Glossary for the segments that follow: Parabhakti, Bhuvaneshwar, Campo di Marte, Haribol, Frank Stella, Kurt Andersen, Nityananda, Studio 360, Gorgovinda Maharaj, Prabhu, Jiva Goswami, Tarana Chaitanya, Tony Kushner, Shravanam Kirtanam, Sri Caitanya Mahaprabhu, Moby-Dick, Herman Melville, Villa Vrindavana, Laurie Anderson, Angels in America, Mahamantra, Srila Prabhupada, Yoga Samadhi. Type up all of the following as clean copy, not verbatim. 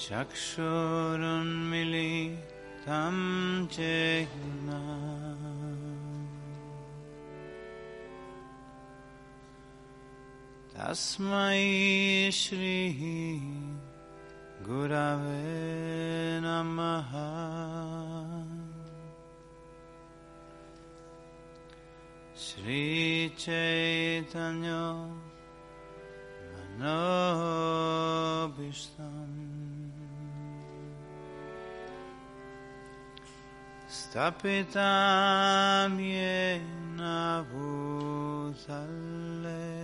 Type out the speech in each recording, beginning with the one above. Chakshurunmilitam jena tasmai Shri Gurave Namaha. Sri Caitanya Manobishtam Stapitam Yena Bhutale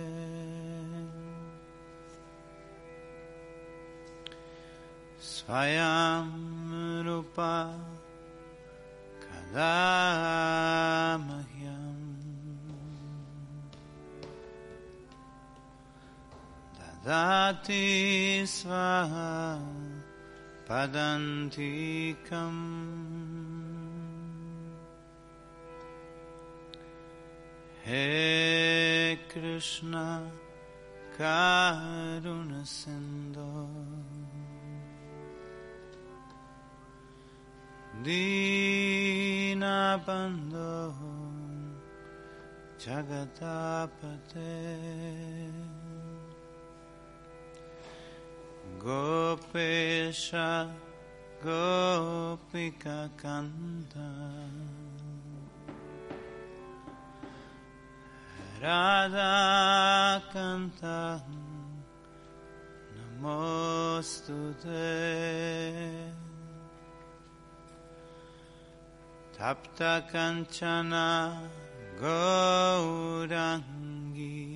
Svayam Rupa Kadamahyam Dati svaha padantikam. He Krishna karuna sindhu dinabandho jagatapate Gopesha Gopika Kanta Radha Kanta Namostute Tapta Kanchana Gaurangi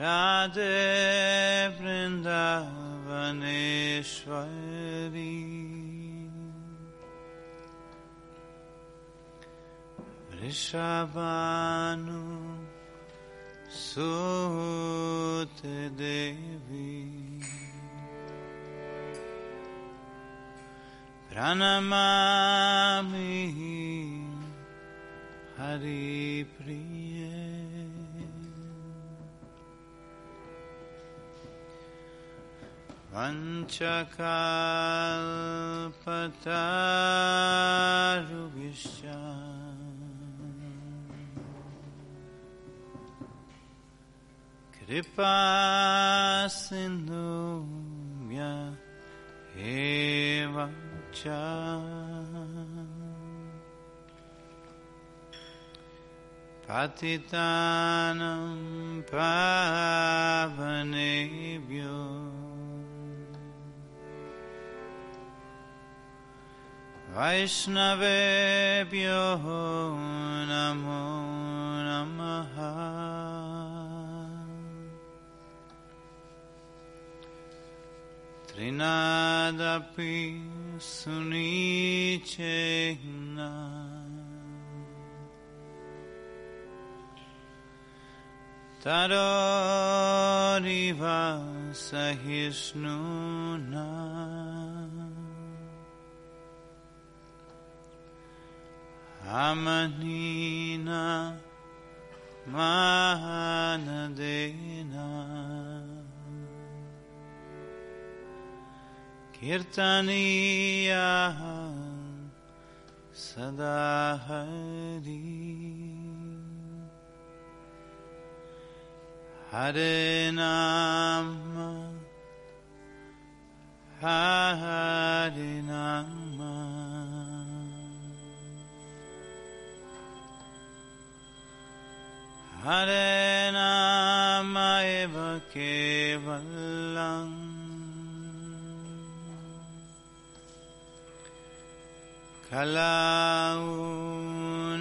Radhe Vrindavaneshwari Vrishabhanu Sute Devi Pranamami Hari Priye Vanchakalpatarubhisya Kripa Sindhumya Evacha Patitanam Pavanebhyo Vaishnavebhyo namo namaha Trinadapi sunichena Taroriva sahishnuna Amanina Mahanadena Kirtaniya Sadahari Hare Nama Hare Nama Hare Nama Eva Kevalam Kalau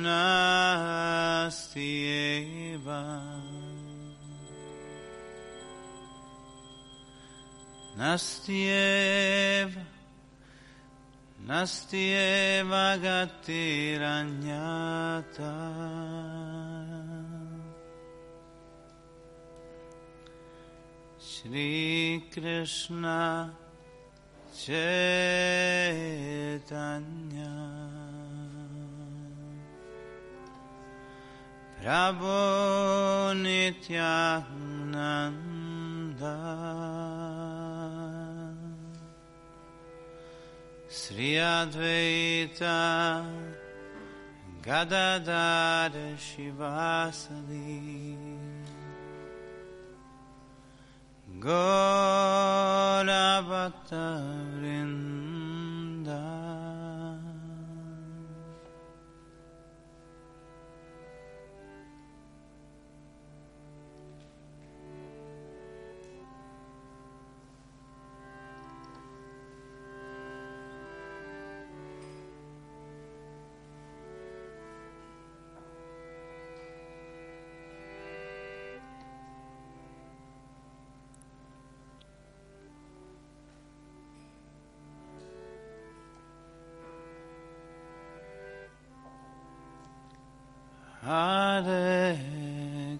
Nasti Eva Nasti Eva Nasti Eva Gatiranyata Shri Krishna Chaitanya Prabhu Nityananda Radha, Sri Advaita Gadadhara Shivasadi, Gaura Bhakta Vrinda. Hare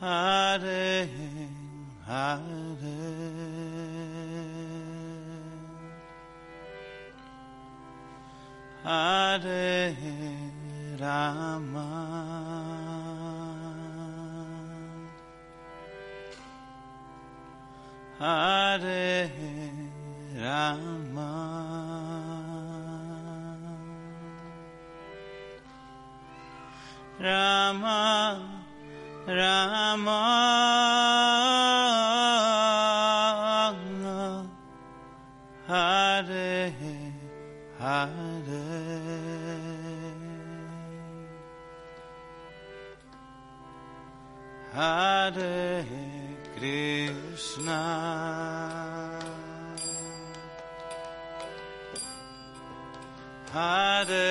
Hare Hare. Hare Rama, Hare Rama, Rama Rama, Hare Hare. Hare Krishna, Hare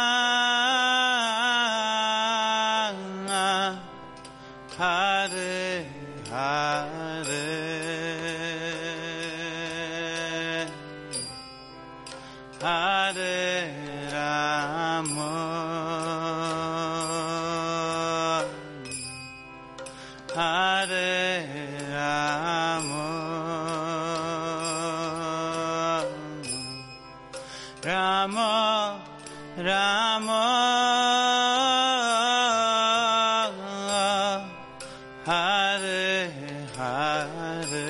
Hare Hare. Hare Rama, Hare Rama, Rama Rama, Hare Hare.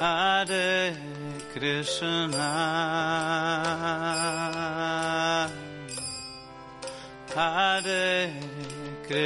Hare Krishna,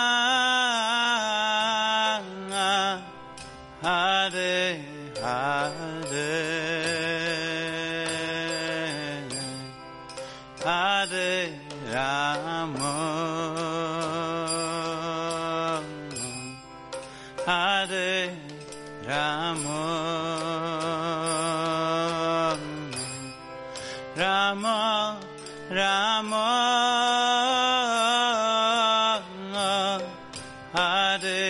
Krishna, Hare Hare, Hare Rama, Hare Rama, Rama Rama, Hare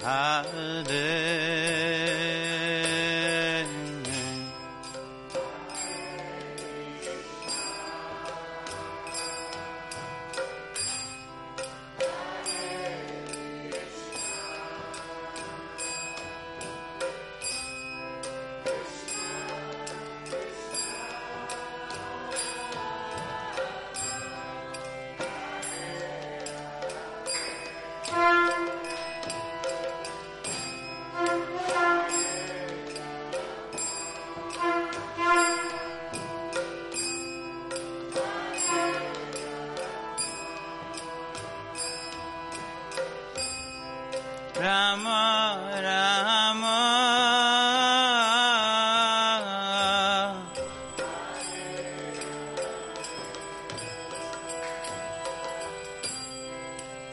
Hare. Rama, Rama,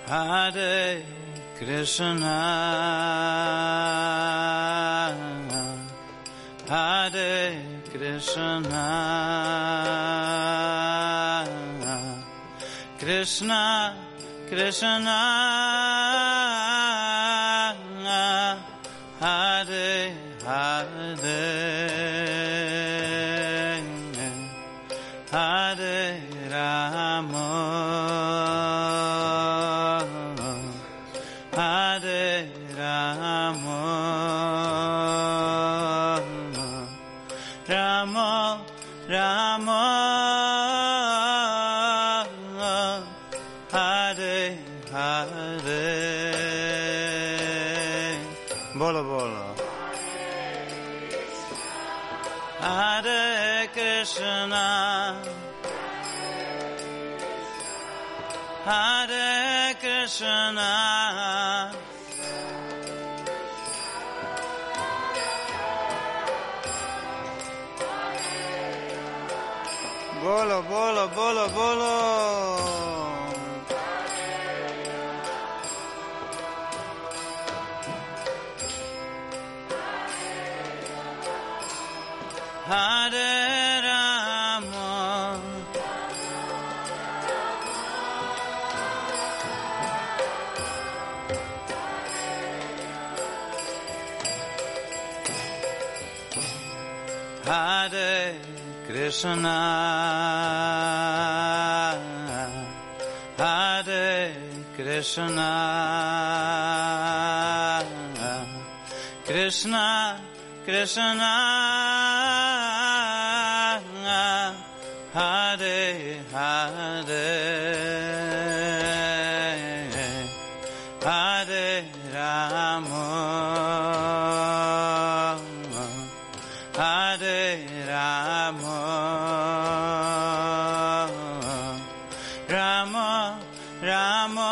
Hare Krishna, Hare Krishna, Krishna, Krishna, Hare Hare, Hare Rama. Hare Krishna, Bolo, Bolo, Bolo, Bolo. Hare Rama, Hare Krishna, Hare Krishna, Krishna, Krishna, Hare Hare, Hare Rama, Hare Rama, Rama, Rama.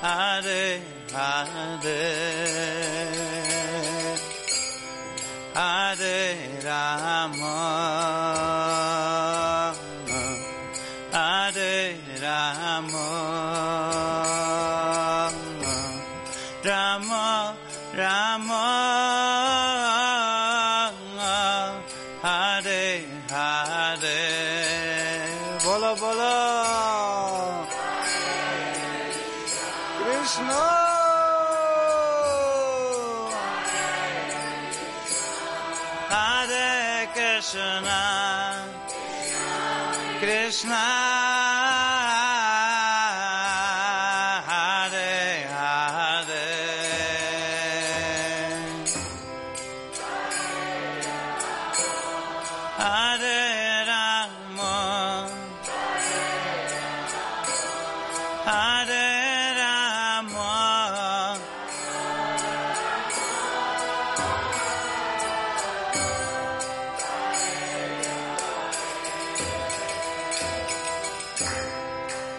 Hare Hare.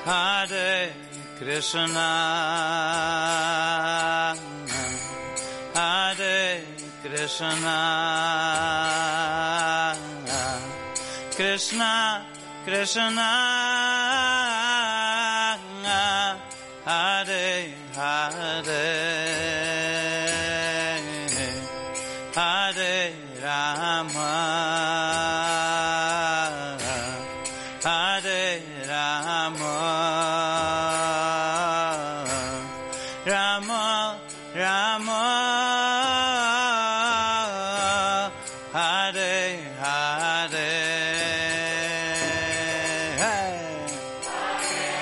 Hare Krishna, Hare Krishna, Krishna Krishna, Hare Hare, Hare Rama. Hare Krishna, Krishna Krishna, Hare Hare, Hare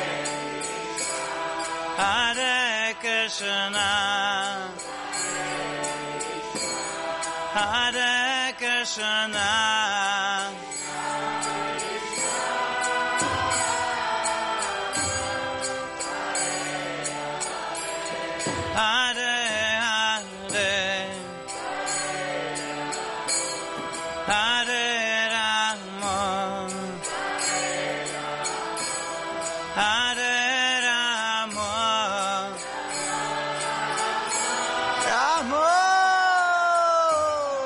Rama.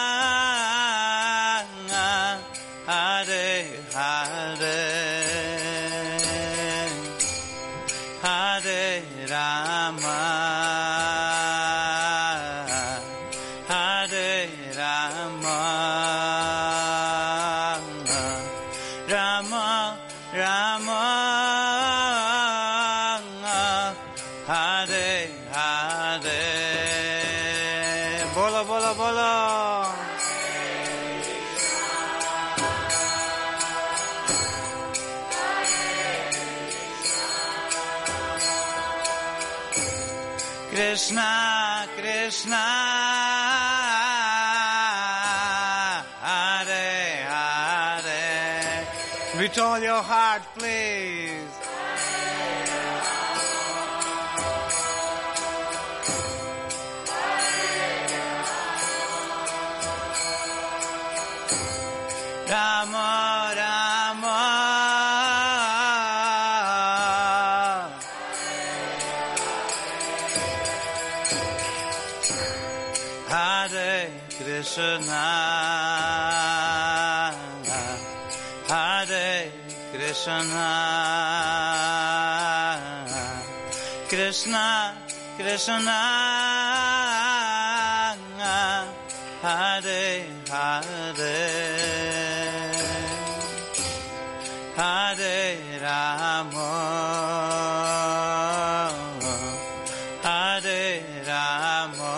Krishna, Krishna, Hare, Hare. With all your heart, please. Krishna, Hare Krishna, Krishna Krishna, Hare Hare, Hare Rama, Hare Rama.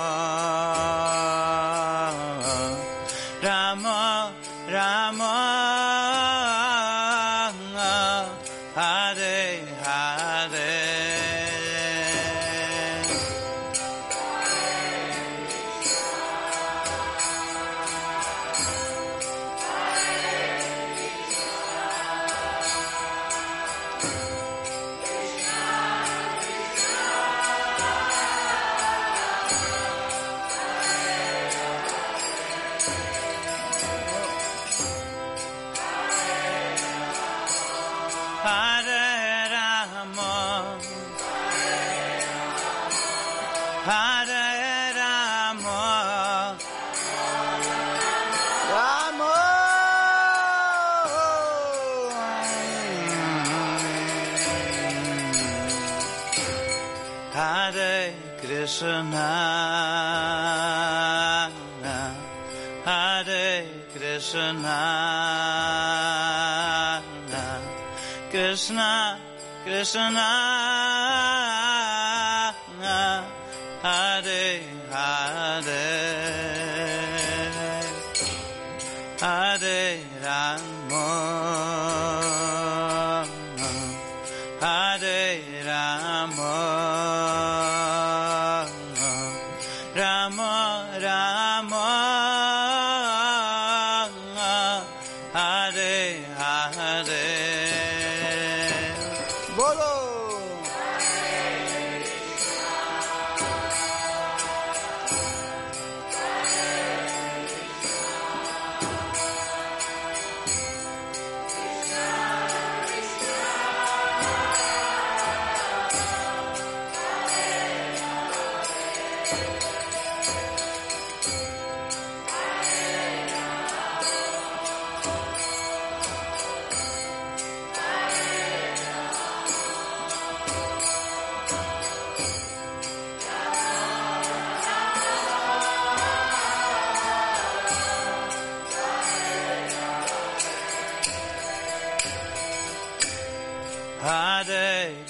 Hare Rama, Rama Hare Krishna, Hare Krishna, Krishna Krishna, Hare Hare, Hare Rama, Hare Rama, Rama Rama, Hare Hare.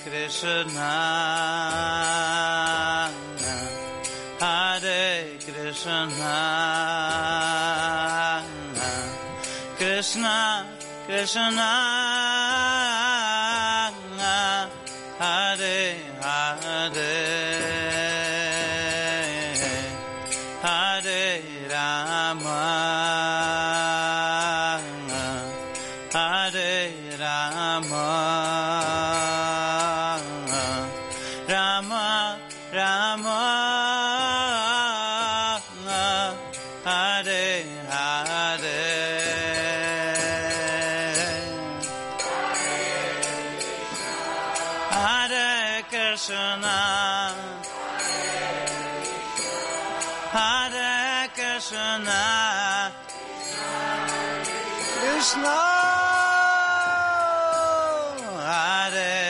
Krishna, Hare Krishna, Krishna Krishna, Hare Hare, Hare Rama, Hare Rama, Krishna, Krishna, Hare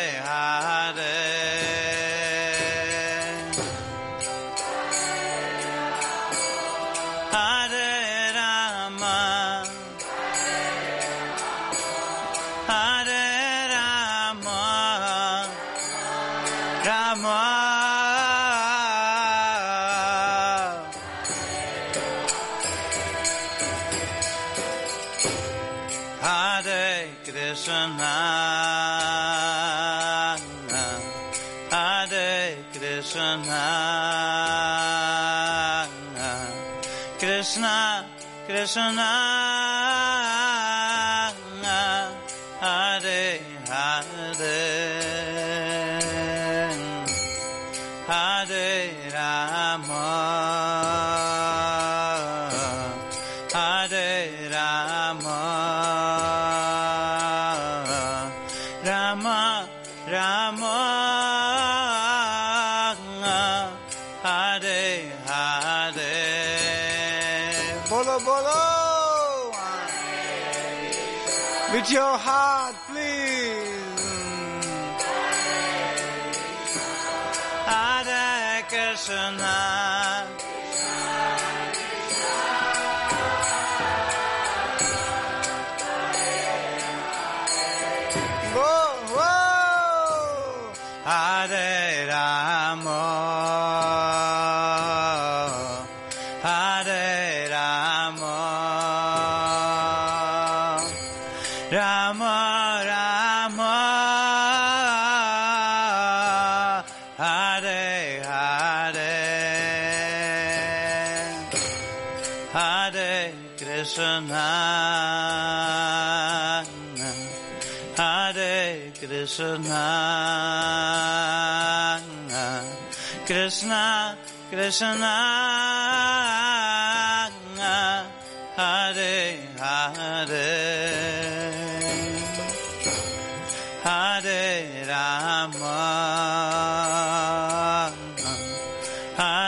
Hare, Hare Rama, Hare Rama, Rama. Krishna, Hare Krishna, Krishna Krishna, Hare Hare, Hare Rama, Hare Rama, Rama, Rama, Hare, Hare. Bolo, bolo. With your heart, please. Hare Krishna, Hare Rama, Hare Rama, Rama Rama, Hare Hare, Hare Krishna, Hare Krishna, Krishna Krishna, Hare Hare, Hare Rama, Hare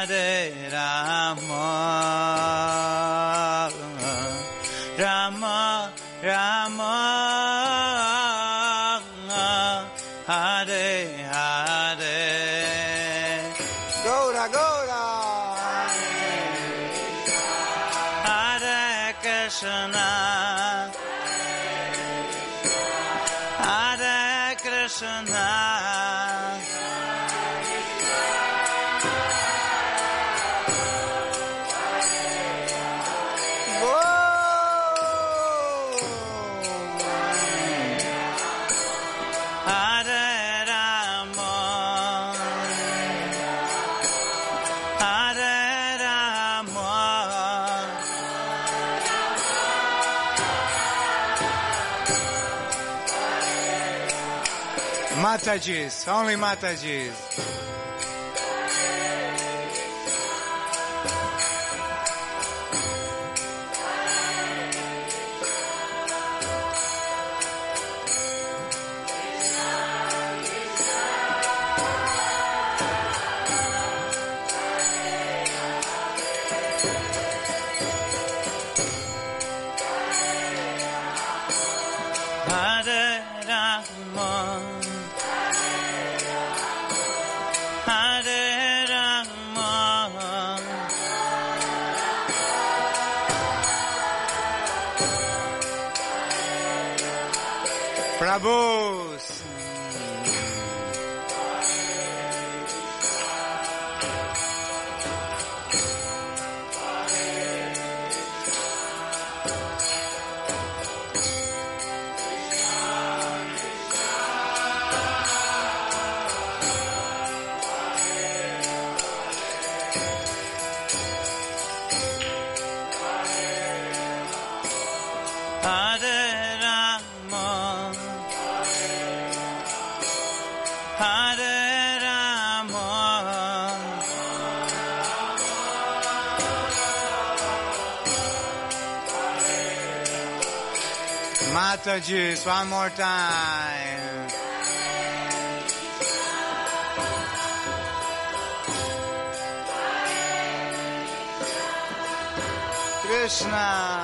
Matajis, only Matajis. Prabhu, Mataji, one more time. Krishna.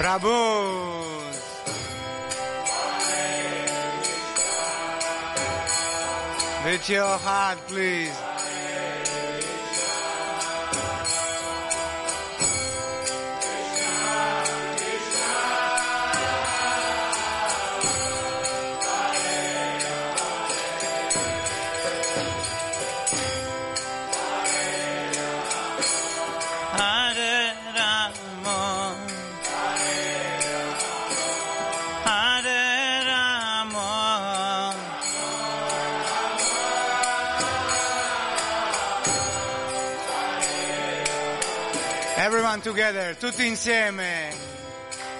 Prabhu. With your heart, please. Together, tutti insieme.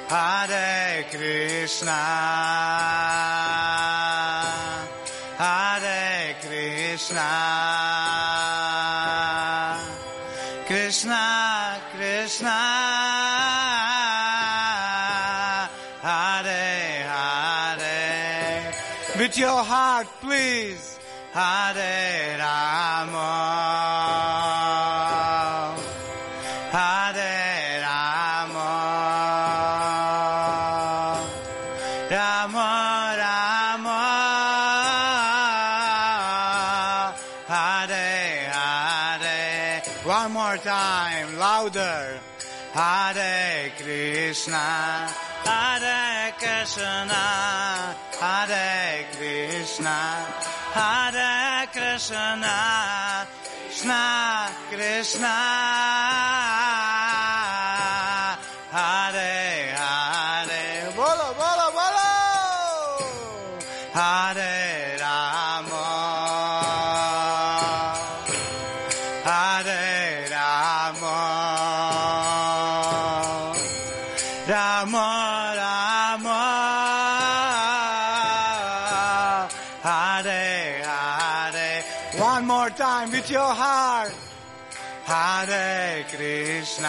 Hare Krishna, Hare Krishna, Krishna Krishna, Hare Hare. With your heart, please. Hare Rama, Hare Krishna, Hare Krishna, Hare Krishna, Hare Krishna, Krishna Krishna, Hare Hare. Bolo, bolo, bolo. Hare. Hare Hare. One more time with your heart. Hare Krishna,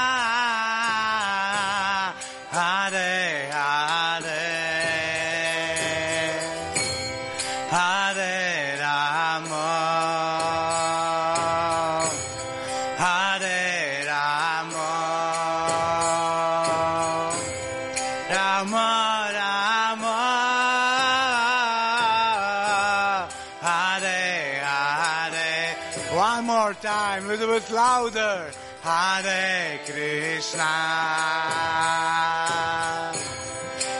Krishna, Hare Hare. A little bit louder. Hare Krishna,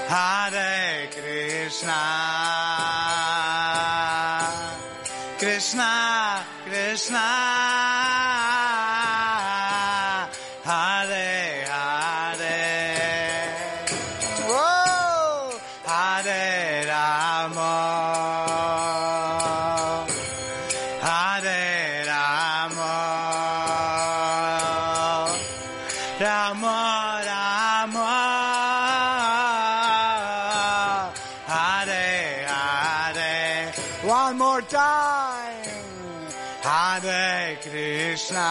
Hare Krishna, Krishna Krishna, Hare Hare. Whoa! Hare Rama, Krishna,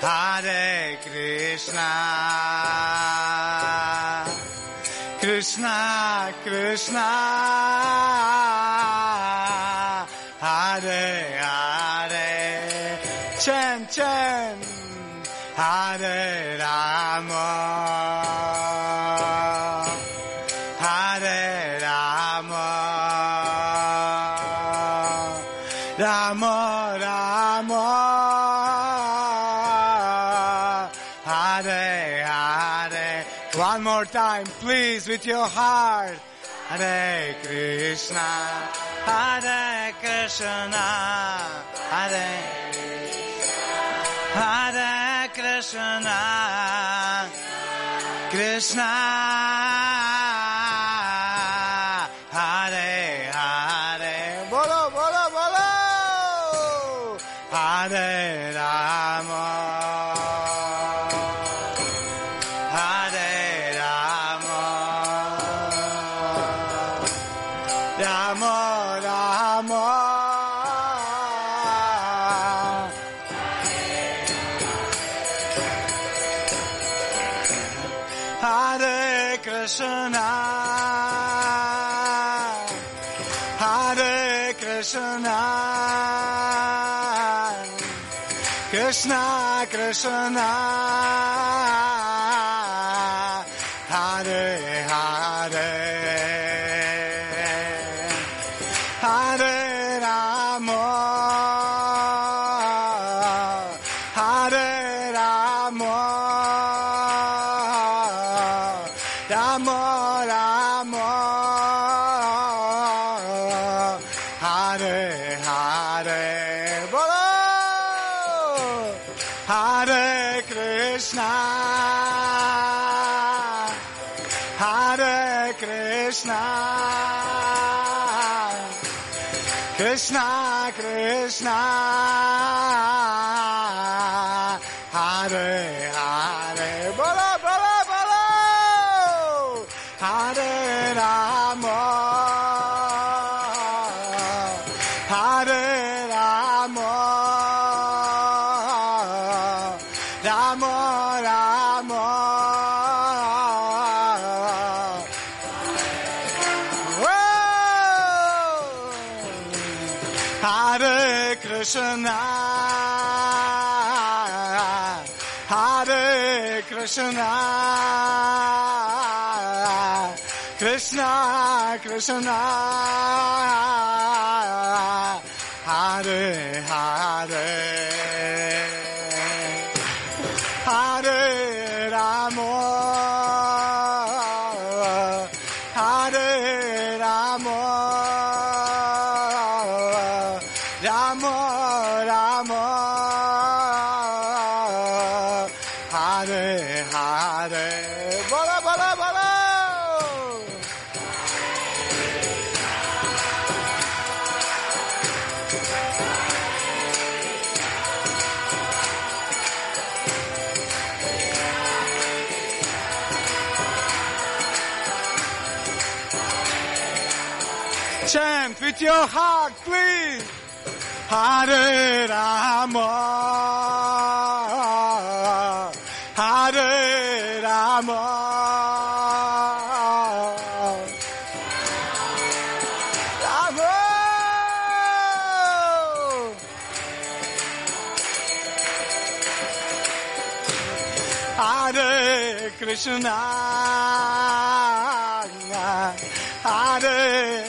Hare Krishna, Krishna Krishna, Hare Hare. Chant, chant. Hare Rama, Hare Rama, Rama, Rama, Hare, Hare. One more time, please, with your heart. Hare Krishna, Hare Krishna, Hare Hare Krishna, Krishna, Hare Hare. Bolo, bolo, bolo. Hare Rama, Hare Rama, Rama Rama, Hare Krishna, Hare Krishna, Krishna Krishna, Hare Hare, Hare Rama, Hare Rama, Rama Rama, Hare Hare. Hare Krishna, Hare Krishna, Krishna Krishna, Hare Hare. Bolo, bolo, bolo. Hare Rama, Hare Rama, Rama, Rama. Whoa! Hare Krishna, Hare Krishna, Krishna Krishna, Hare Hare. Hare Rama, Hare Rama, Rama Rama, Hare Hare. Bolo, bolo, bolo. strength, with your heart, please. Hare Rama, Hare Rama. Krishna, Hare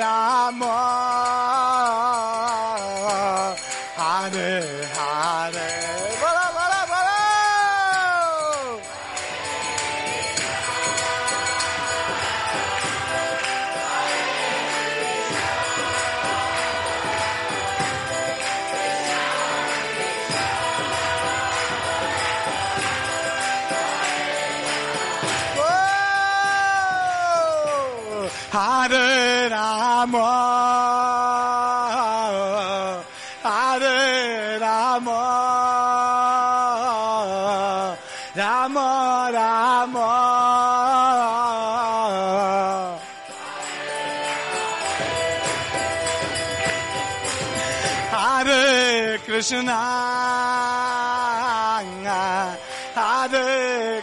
Rama, Hare Hare. Bala, bala, bala. Hare Rama, Hare Rama, Rama Rama. Krishna, Hare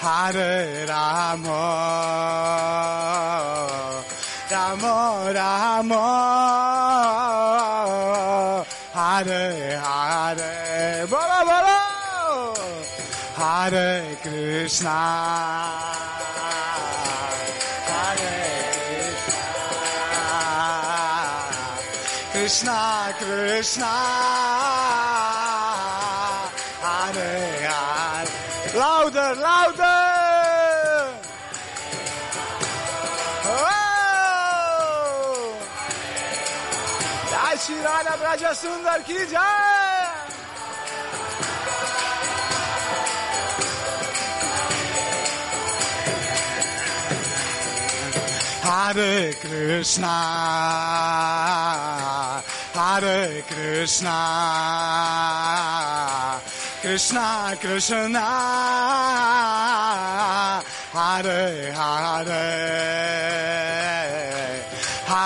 Hare Rama, Rama Rama, Hare Hare, Bolo Bolo, Hare Krishna, Hare Krishna, Krishna Krishna, Hare Hare, louder, louder. Shirana Braja Sundar ki jai! Hare Krishna, Hare Krishna, Krishna Krishna, Hare Hare,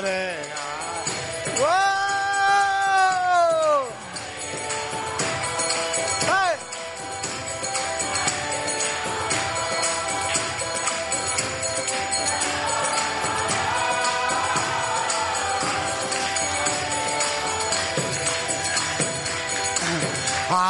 Hare.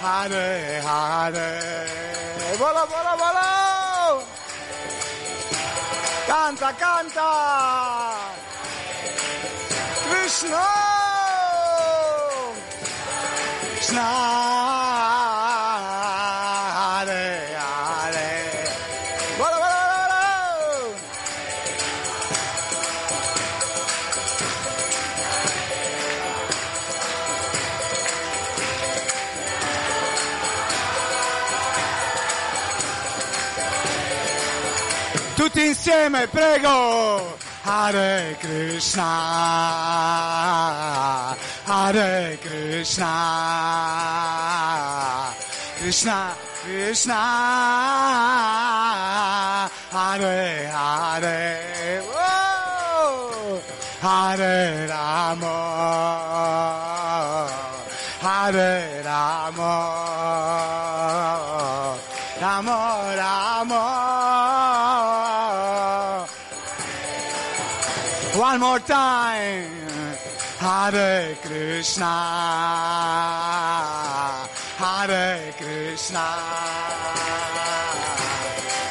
Hare Hare, Bolo Bolo Bolo, canta canta, Krishna, Krishna, Hare Hare, Bolo Bolo Bolo, tutti insieme, prego! Hare Krishna, Hare Krishna, Krishna Krishna, Hare Hare, oh! Hare Rama, Hare Rama, Rama Rama. One more time. Hare Krishna, Hare Krishna,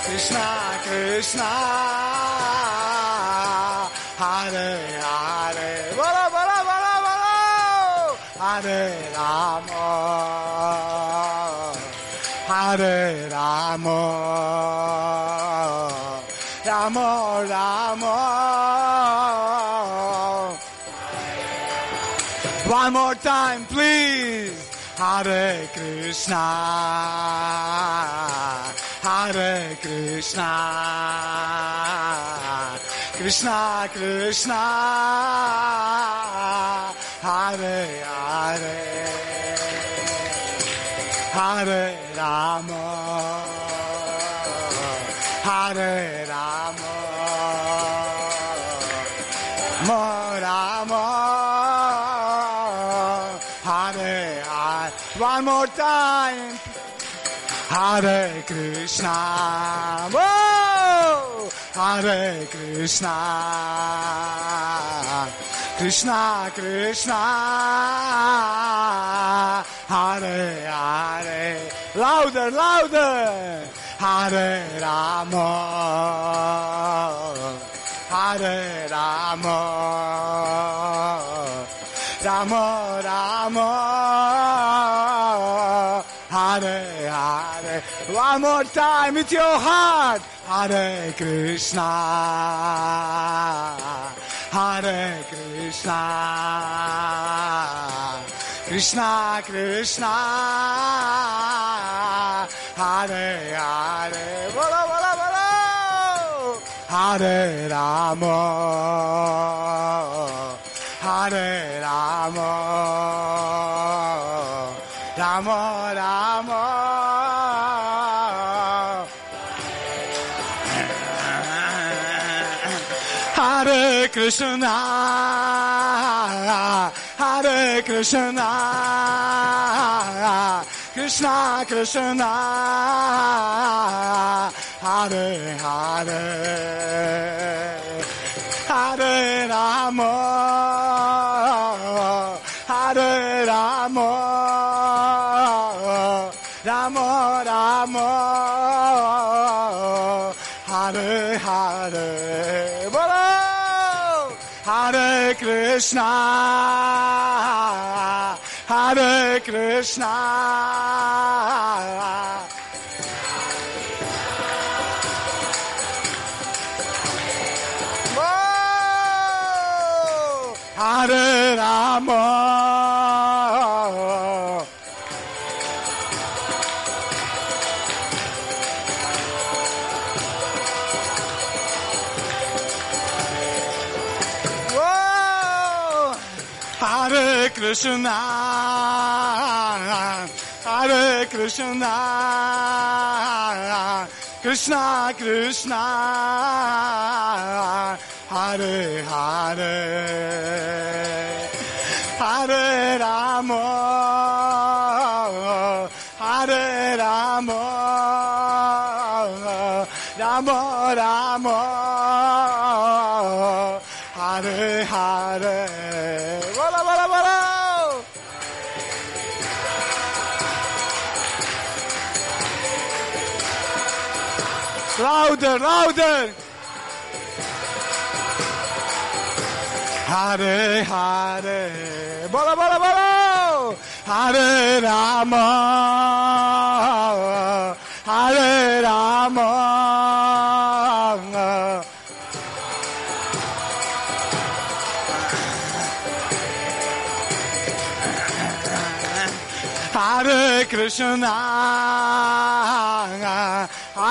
Krishna Krishna, Hare Hare. Bolo, bolo, bolo, bolo. Hare Rama, Hare Rama, Rama Rama. One more time, please. Hare Krishna, Hare Krishna, Krishna Krishna, Hare Hare, Hare Rama, Hare Rama, Rama Rama. One more time. Hare Krishna, whoa! Hare Krishna, Krishna Krishna, Hare Hare. Louder, louder. Hare Rama, Hare Rama, Rama Rama, Hare Hare. One more time with your heart. Hare Krishna, Hare Krishna, Krishna Krishna, Hare Hare. Bolo, bolo, bolo. Hare Rama, Hare Rama, Rama Rama, Hare Krishna, Hare Krishna, Krishna Krishna, Hare Hare. Hare Rama, Hare Rama, Rama Rama, Hare Hare. Bolo! Hare Krishna, Hare Krishna. Hare Rama, whoa! Hare Krishna, Hare Krishna, Krishna Krishna, Hare Hare. Hare Rama, Hare Rama, Rama Rama, Hare Hare. Bolo, bolo, bolo. Louder, louder. Hare Hare. Bolo, bolo, bolo. Hare Rama, Hare Rama, Hare Krishna,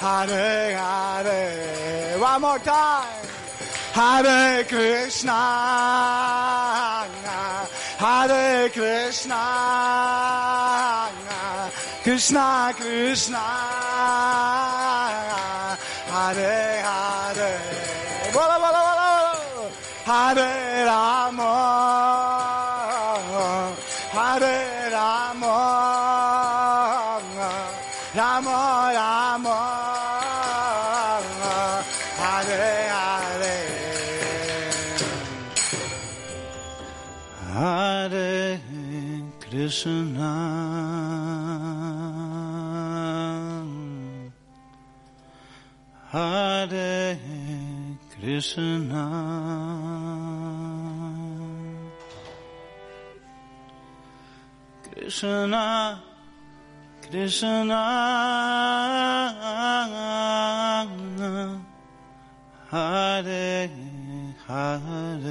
Hare Hare. One more time. Hare Krishna, Hare Krishna, Krishna Krishna, Hare Hare. Bolo, bolo, bolo. Hare Rama, Hare Rama, Rama Rama. Hare Krishna, Hare Krishna, Krishna Krishna, Hare Hare.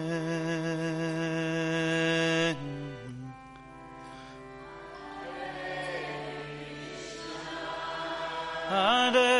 Hare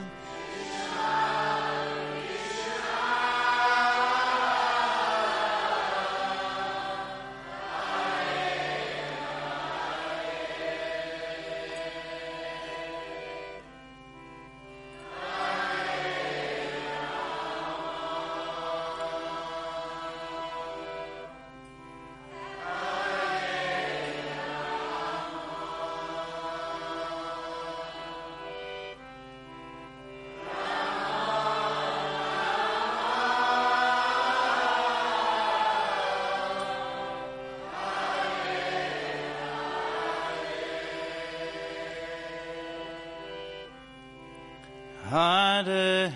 Hare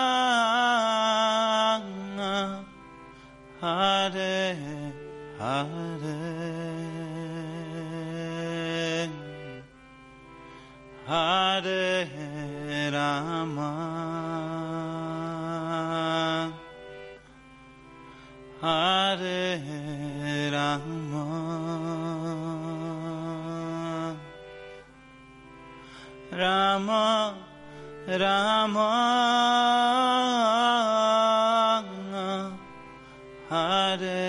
Hare Hare. Hare Rama, Hare Rama, Rama Rama, Hare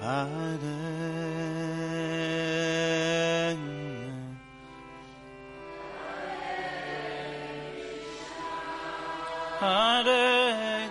Hare. Hare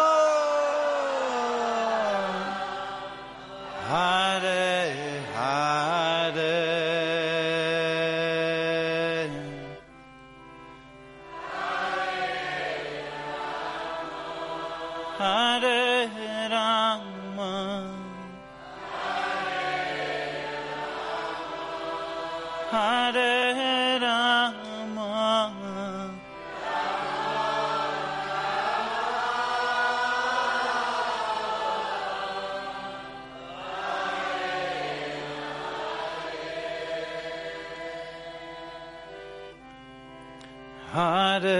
Hare Hare, Hare Rama, Hare Rama, Hare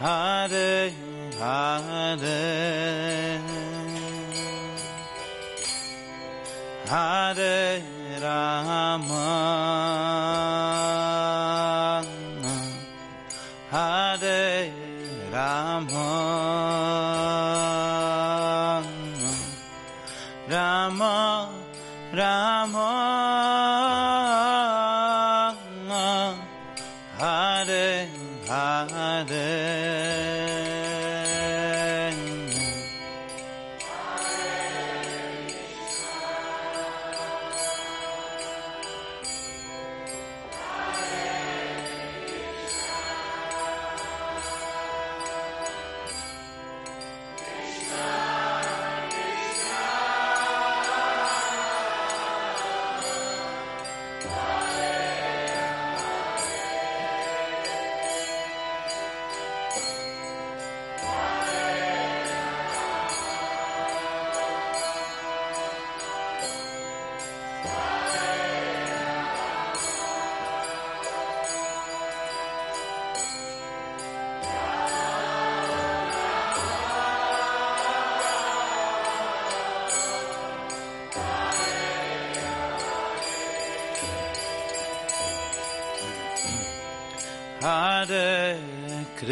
Hare Hare, Hare Rama, Hare Rama, Rama, Rama, Hare Hare, Hare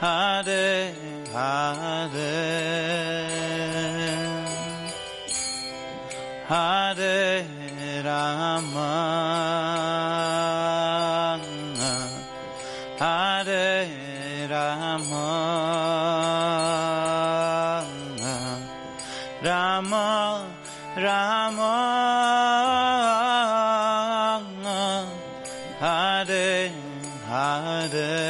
Hare Hare, Hare Rama, Hare Rama, Rama, Rama, Hare Hare, Hare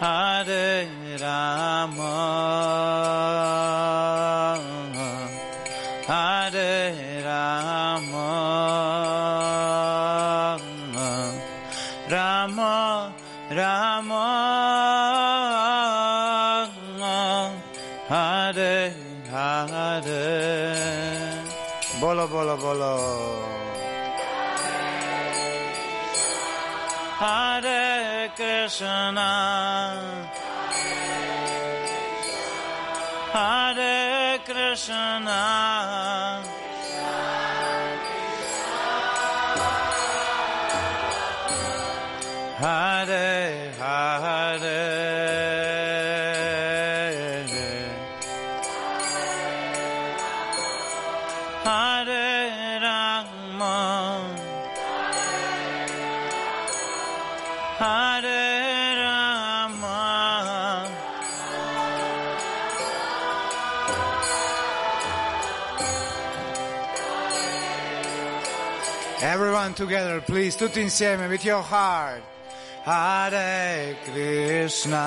Hare Rama, Hare Rama, Rama, Rama, Hare, Hare. Bolo, bolo, bolo. Hare Krishna, Hare Krishna, Hare Hare, Hare Rama, Hare Rama, everyone together, please, tutti insieme with your heart. Hare Krishna,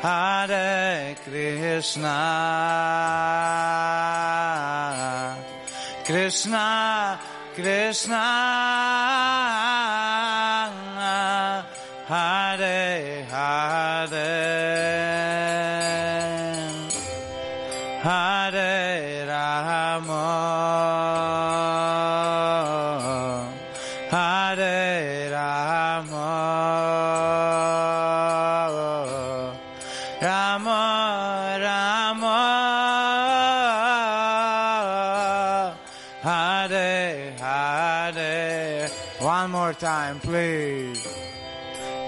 Hare Krishna, Krishna Krishna, Hare Hare, Hare Rama, Hare Rama, Rama Rama, Hare Hare. One more time, please.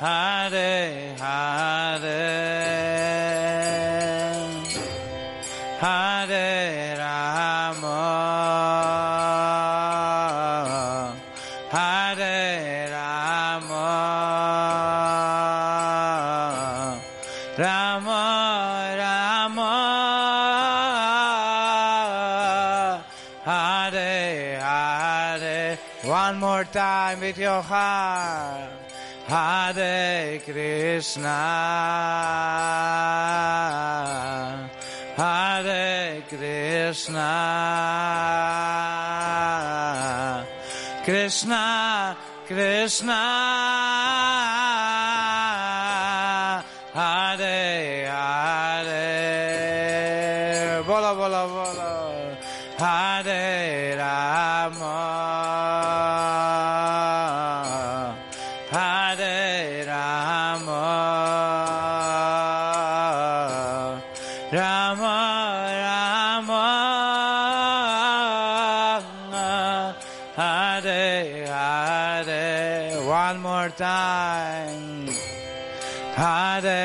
Hare Hare, Hare Rama, Hare Rama, Rama Rama, one more time with your heart. Hare Krishna, Hare Krishna, Krishna Krishna, Hare Hare. Bola bola bola. Hare Rama, Hare Rama, Rama Rama, Hare Hare. One more time. Hare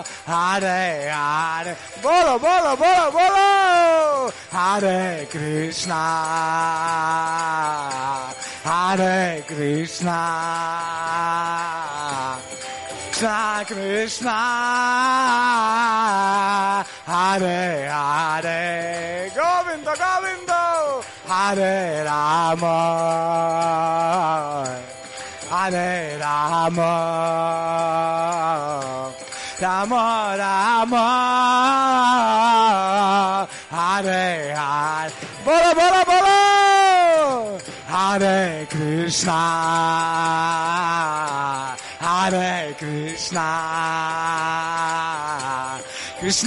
Hare Hare. Bolo, bolo, bolo, bolo. Hare Krishna, Hare Krishna, Krishna, Krishna, Hare Hare. Govinda, Govinda. Hare Rama, Hare Rama, Rama Rama, Hare Hare. Bolo, bolo, bolo. Hare Krishna, Hare Krishna,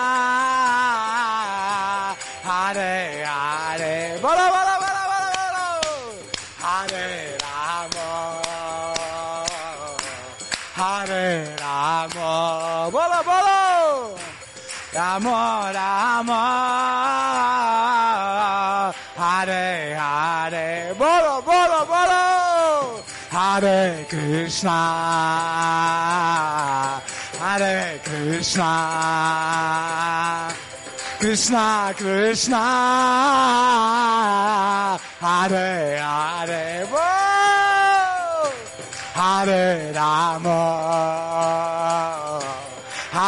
Krishna, Krishna, Hare Hare. Bolo, bolo, bolo, bolo, bolo. Hare Rama, Hare Rama. Bolo, bolo. Rama, Rama, Hare Hare. Bolo, bolo, bolo. Hare Krishna, Hare Krishna, Krishna, Krishna, Hare Hare. Whoa! Hare Rama,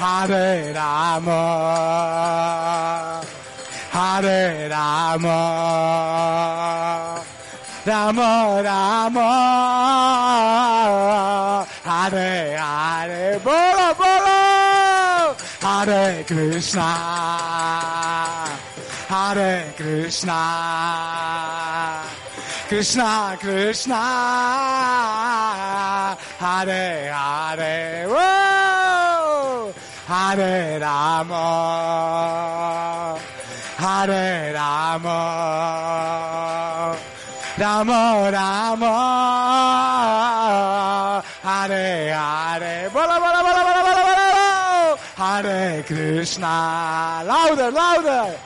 Hare Rama, Hare Rama, Rama Rama, Hare Hare, bolo bolo, Hare Krishna, Hare Krishna, Krishna Krishna, Hare Hare, oh! Hare Rama, Hare Rama, Rama Rama, Hare Hare, bola bola bola bola bola bola, Hare Krishna, louder louder,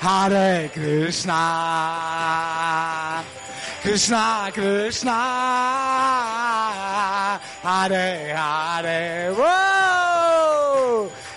Hare Krishna, Krishna Krishna, Hare Hare, whoa,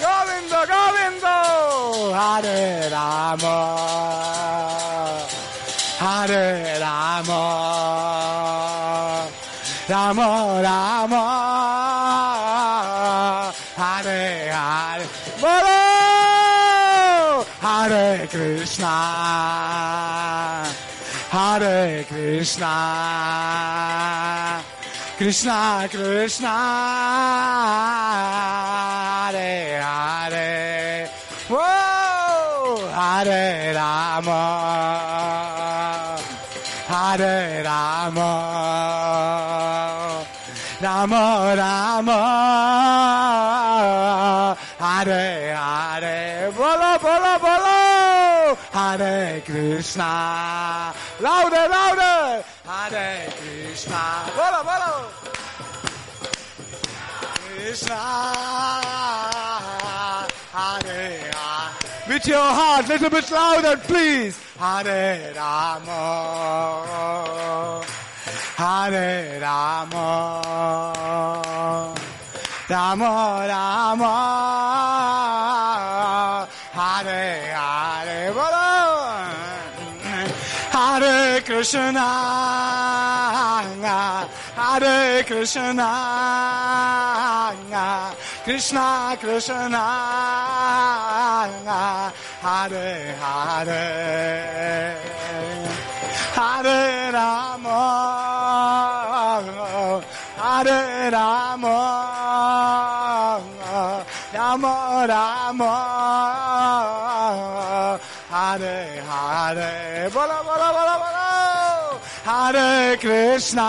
Govinda Govinda, Hare Rama, Hare Rama, Rama Rama, Hare Hare, bolo, Hare Krishna, Hare Krishna, Krishna Krishna, Hare Hare, whoa, Hare Rama, Hare Rama, Rama Rama, Hare Hare, bolo bolo bolo, Hare Krishna, louder louder, Hare Krishna, bolo bolo, Krishna, Hare Rama. With your heart, little bit louder, please. Hare Rama, Hare Rama, Rama Rama, Hare Hare, bolo. Hare Krishna, Hare Krishna, Krishna Krishna, Hare Hare, Hare Rama, Hare Rama, Rama Rama, Hare Hare, bolo bolo bolo bolo, Hare Krishna,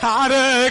Hare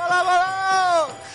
bola bola,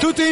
tutti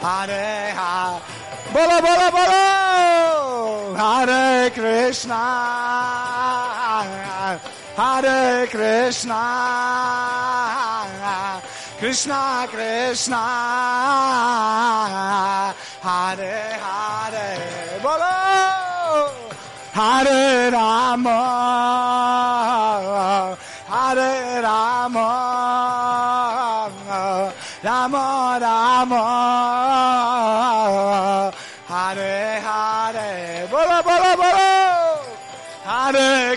Hare Hare. Bola bola bola. Hare Krishna, Hare Krishna, Krishna Krishna, Hare Hare, Bolo. Hare Rama, Hare Rama, Rama Rama, Hare Hare, Bolo Bolo Bolo. Hare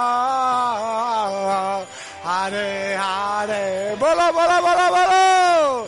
Hare Hare. Bola bola bola bola.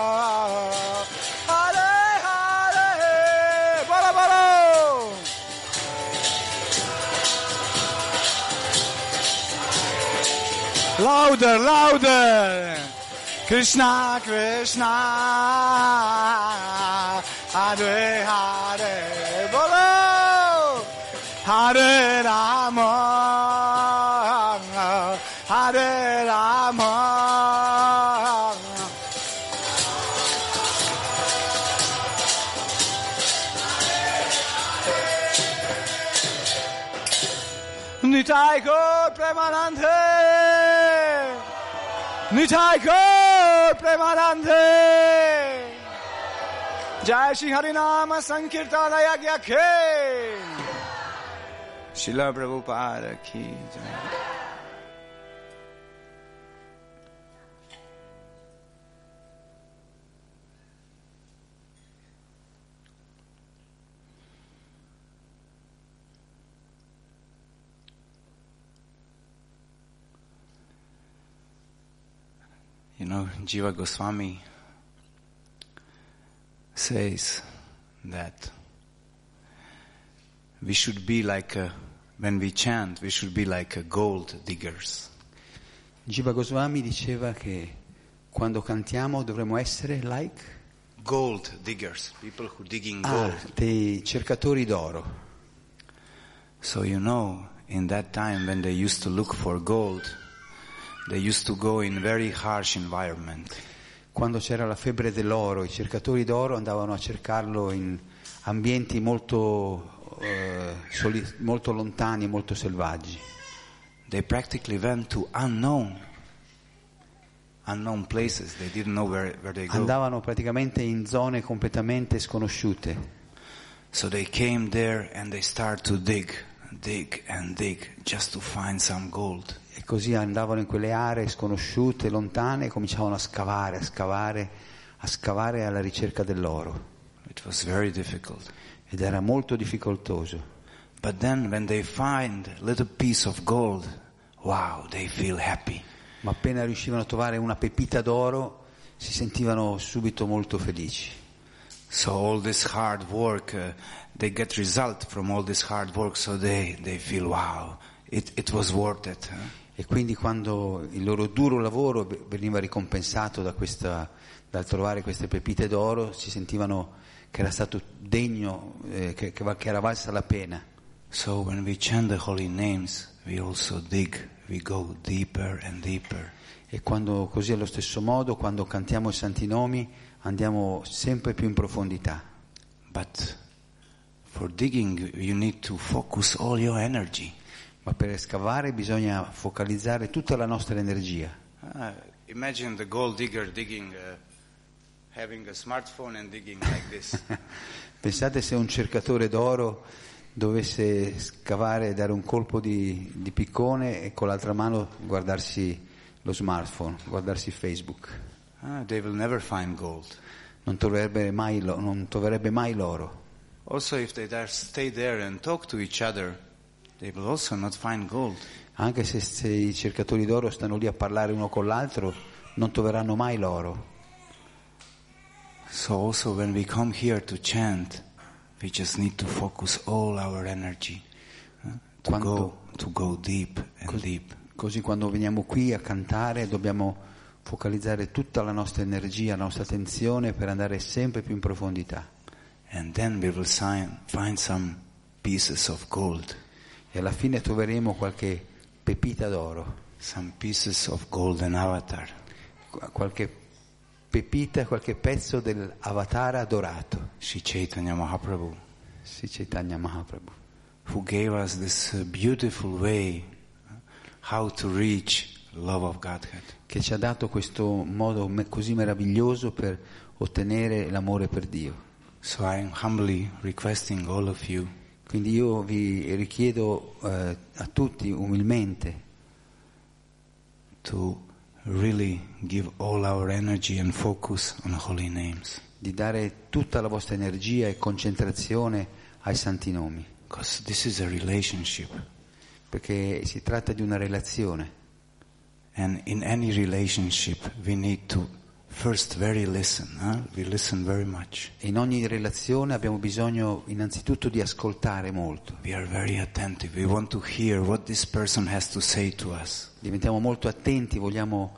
Hare Hare. Bola bola. Louder, louder. Krishna, Krishna, Hare Hare. Bolo. Hare Rama, Hare Rama. Nitai Gaur Premanande, Nitai Gaur Premanande. Jai Shri Harinama Sankirtanaya Gyakhe. Srila Prabhupada Ki Jai. know, Jiva Goswami says that we should be like a, when we chant, we should be like a gold diggers. Jiva Goswami diceva che quando cantiamo dovremmo essere like gold diggers, people who digging gold. Dei cercatori d'oro. So you know, in that time when they used to look for gold, they used to go in very harsh environment. Quando c'era la febbre dell'oro, i cercatori d'oro andavano a cercarlo in ambienti molto molto lontani, molto selvaggi. They practically went to unknown places. They didn't know where they go. Andavano praticamente in zone completamente sconosciute. So they came there and they started to dig just to find some gold. E così andavano in quelle aree sconosciute, lontane, e cominciavano a scavare alla ricerca dell'oro. It was very difficult. Ed era molto difficoltoso. But then when they find a little piece of gold, wow, they feel happy. Ma appena riuscivano a trovare una pepita d'oro, si sentivano subito molto felici. So all this hard work, they get result from all this hard work, so they feel wow, it was worth it. E quindi quando il loro duro lavoro veniva ricompensato dal trovare queste pepite d'oro, si sentivano che era stato degno, che era valsa la pena. So when we chant the holy names, we also dig, we go deeper and deeper. E quando così allo stesso modo, quando cantiamo i santi nomi, andiamo sempre più in profondità. But for digging you need to focus all your energy. Ma per scavare bisogna focalizzare tutta la nostra energia. Imagine the gold digger digging, having a smartphone and digging like this. Pensate se un cercatore d'oro dovesse scavare, dare un colpo di piccone e con l'altra mano guardarsi lo smartphone, guardarsi Facebook. They will never find gold. Non troverebbe mai l'oro. Also if they stay there and talk to each other, they will also not find gold. Anche se i cercatori d'oro stanno lì a parlare uno con l'altro, non troveranno mai l'oro. So also when we come here to chant, we just need to focus all our energy to go deep and deep. Così quando veniamo qui a cantare dobbiamo focalizzare tutta la nostra energia, la nostra attenzione per andare sempre più in profondità. And then we will find some pieces of gold. E alla fine troveremo qualche pepita d'oro. Some pieces of golden avatar. Qualche pepita, qualche pezzo dell'avatar adorato. Sri Caitanya Mahaprabhu. Sri Caitanya Mahaprabhu. Who gave us this beautiful way how to reach love of Godhead. Che ci ha dato questo modo così meraviglioso per ottenere l'amore per Dio. So I am humbly requesting all of you. Quindi io vi richiedo a tutti umilmente to really give all our energy and focus on holy names. Di dare tutta la vostra energia e concentrazione ai santi nomi. Because this is a relationship. Perché si tratta di una relazione. And in any relationship we need to first very listen, we listen very much. In ogni relazione abbiamo bisogno innanzitutto di ascoltare molto. We are very attentive. We want to hear what this person has to say to us. Diventiamo molto attenti, vogliamo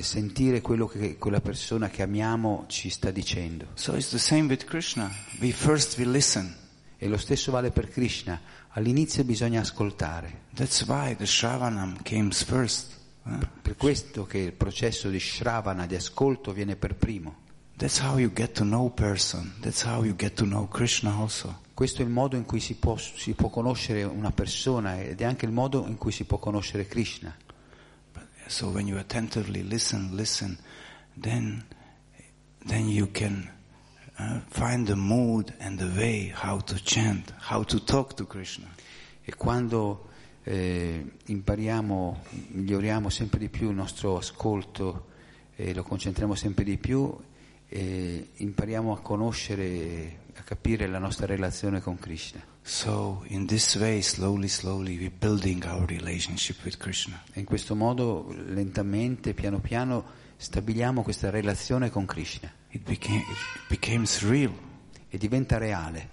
sentire quello che quella persona che amiamo ci sta dicendo. So it's the same with Krishna. We listen. E lo stesso vale per Krishna. All'inizio bisogna ascoltare. That's why the Shravanam came first. Per questo che il processo di Shravana, di ascolto, viene per primo. That's how you get to know person. That's how you get to know Krishna also. Questo è il modo in cui si può conoscere una persona ed è anche il modo in cui si può conoscere Krishna. So when you attentively listen, then you can find the mood and the way how to chant, how to talk to Krishna. E quando impariamo, miglioriamo sempre di più il nostro ascolto e lo concentriamo sempre di più e impariamo a conoscere, a capire la nostra relazione con Krishna. So in this way slowly we're building our relationship with Krishna. E in questo modo lentamente, piano piano stabiliamo questa relazione con Krishna. It becomes real. E diventa reale.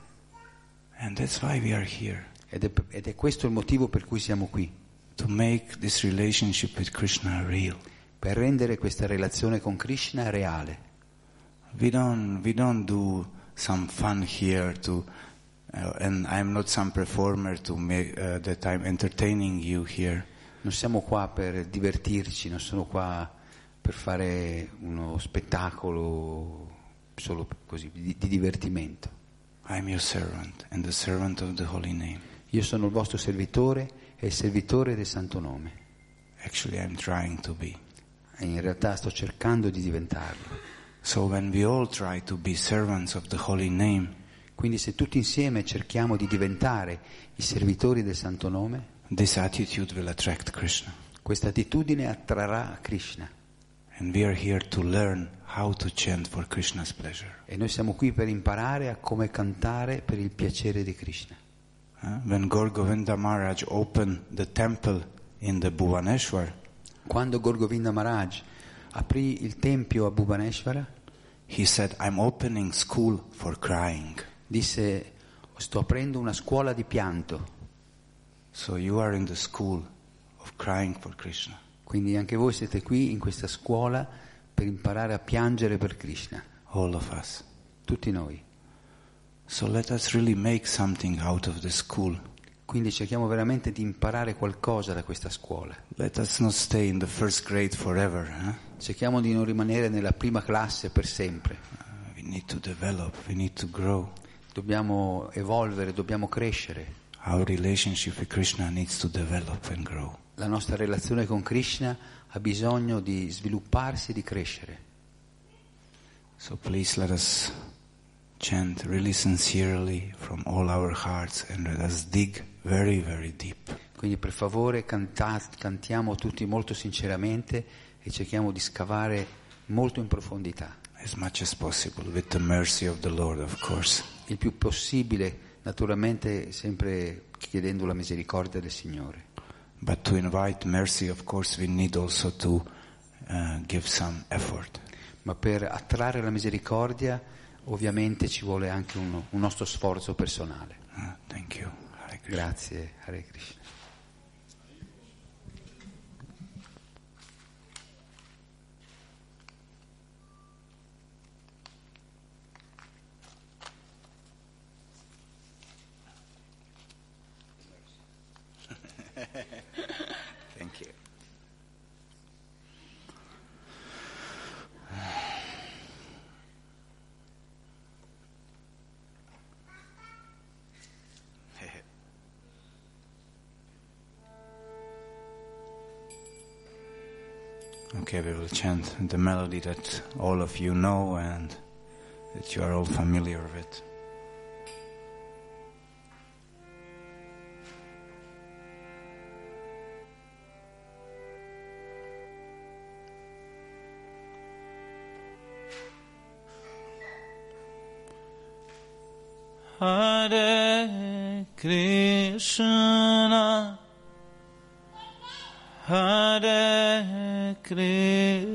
And that's why we are here. Ed è questo il motivo per cui siamo qui. To make this relationship with Krishna real. Per rendere questa relazione con Krishna reale. We don't do some fun here to and I'm not some performer to make that I'm entertaining you here. Non siamo qua per divertirci, non sono qua per fare uno spettacolo solo così di divertimento. I'm your servant and the servant of the holy name. Io sono il vostro servitore e il servitore del santo nome. Actually I'm trying to be. E in realtà sto cercando di diventarlo. So when we all try to be servants of the holy name. Quindi se tutti insieme cerchiamo di diventare i servitori del santo nome, this attitude will attract Krishna. Questa attitudine attrarrà Krishna. And we are here to learn how to chant for Krishna's pleasure. E noi siamo qui per imparare a come cantare per il piacere di Krishna. When Gorgovinda Maharaj opened the temple in the Bhuvaneshwar, quando Gorgovinda Maharaj aprì il tempio a Bhuvaneshwara, he said, "I'm opening school for crying." Disse, sto aprendo una scuola di pianto. So you are in the school of crying for Krishna. Quindi anche voi siete qui in questa scuola per imparare a piangere per Krishna. All of us. Tutti noi. So let us really make something out of the school. Quindi cerchiamo veramente di imparare qualcosa da questa scuola. Let us not stay in the first grade forever. Cerchiamo di non rimanere nella prima classe per sempre. We need to develop, we need to grow. Dobbiamo evolvere, dobbiamo crescere. Our relationship with Krishna needs to develop and grow. La nostra relazione con Krishna ha bisogno di svilupparsi e di crescere. So please let us chant really sincerely from all our hearts and let us dig very very deep. Quindi per favore cantiamo tutti molto sinceramente e cerchiamo di scavare molto in profondità. As much as possible with the mercy of the Lord, of course. Il più possibile, naturalmente sempre chiedendo la misericordia del Signore. But to invite mercy, of course, we need also to give some effort. Ma per attrarre la misericordia, ovviamente ci vuole anche un nostro sforzo personale. Thank you. Hare Krishna. Grazie, Hare Krishna. Thank you. Okay, we will chant the melody that all of you know and that you are all familiar with. Hare Krishna, Hare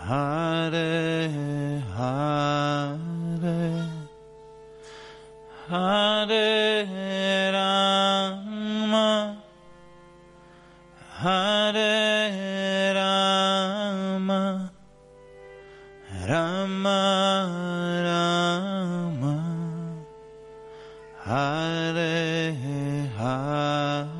Hare Hare, Hare Rama, Hare Rama, Rama Rama, Hare Hare.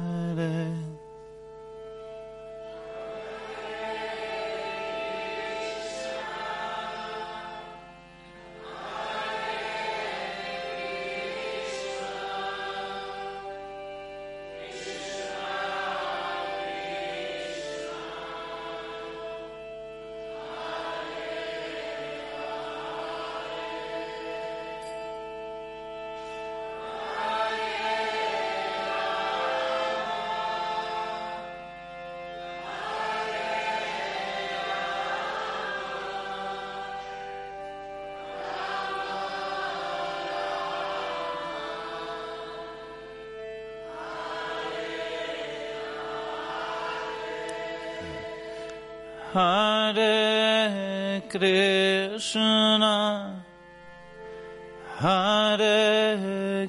Hare Krishna, Hare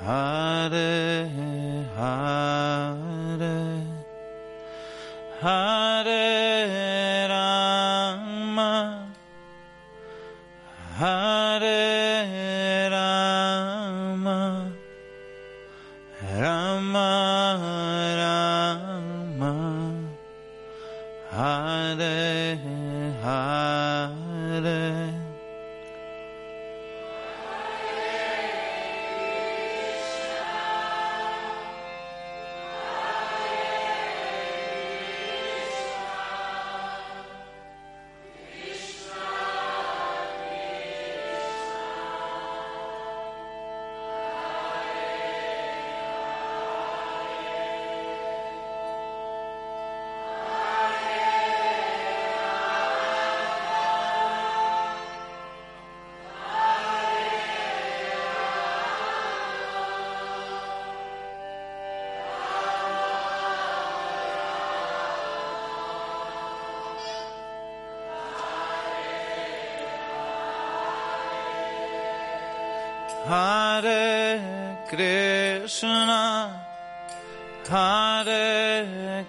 Hare Hare, Hare Rama, Hare Rama, Rama Rama, Hare Hare. Hare Krishna, Hare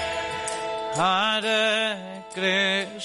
Hare.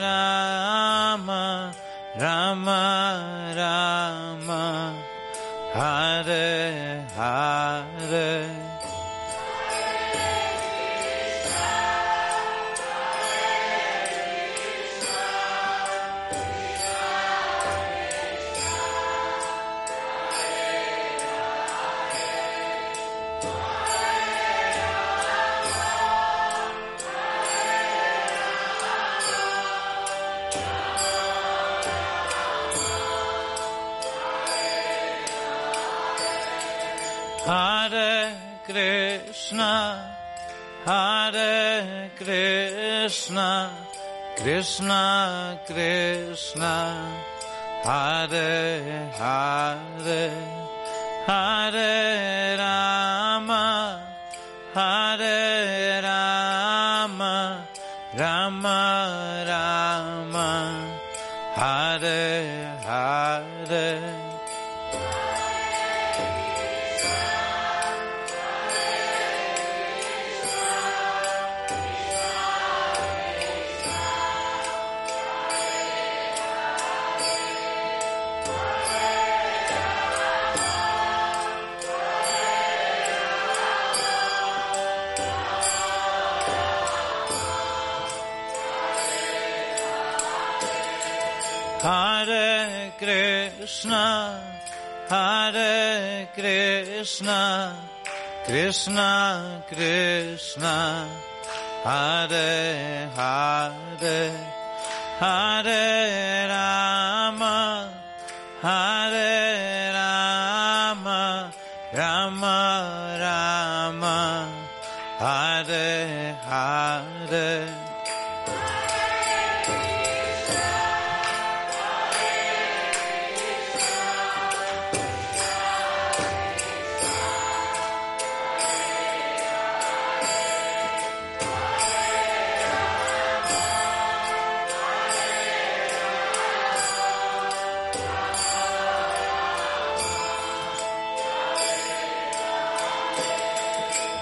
Rama, Hare Rama, Rama Rama, Hare Hare. Krishna, Hare Krishna, Krishna Krishna, Hare Hare, Hare Rama, Hare Rama, Rama Rama, Hare Hare. Krishna, Hare Krishna, Krishna Krishna, Hare Hare, Hare Rama, Hare Rama, Rama Rama, Hare Hare.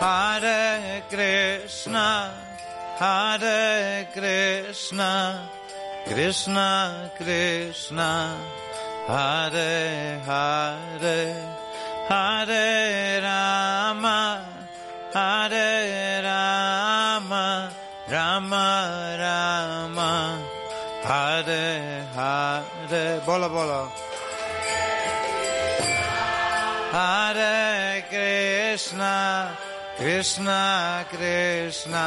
Hare Krishna, Hare Krishna, Krishna Krishna, Hare Hare, Hare Rama, Hare Rama, Rama Rama, Hare Hare. Bola bola. Hare Krishna, Krishna Krishna,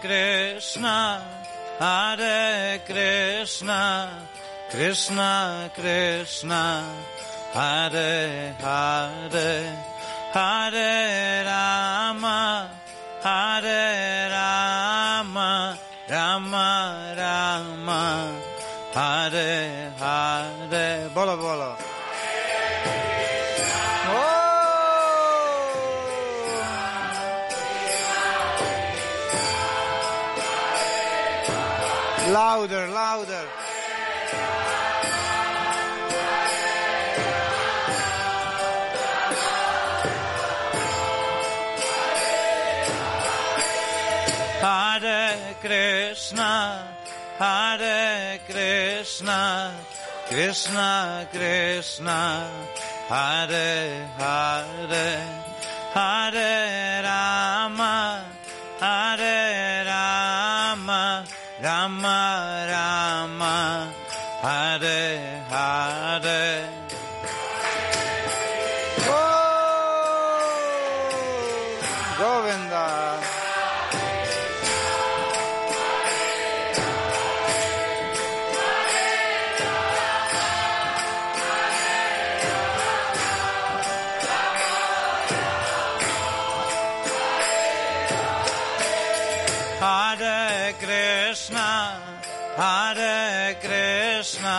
Krishna, Hare Krishna, Krishna Krishna, Hare Hare, Hare Rama, Hare Rama, Rama Rama, Hare Hare. Bola bola. Louder, louder. Hare Krishna, Hare Krishna, Krishna Krishna, Hare Hare, Hare Rama, Hare Rama, Rama Rama, Hare Hare. Oh, Govinda. Hare Krishna,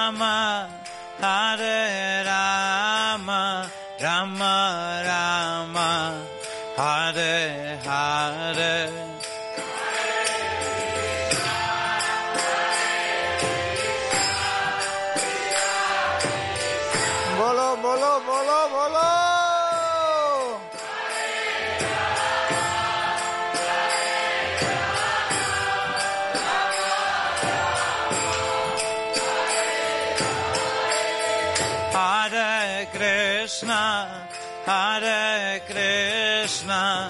Rama, Hare Rama, Rama Rama, Hare Hare. Hare Krishna,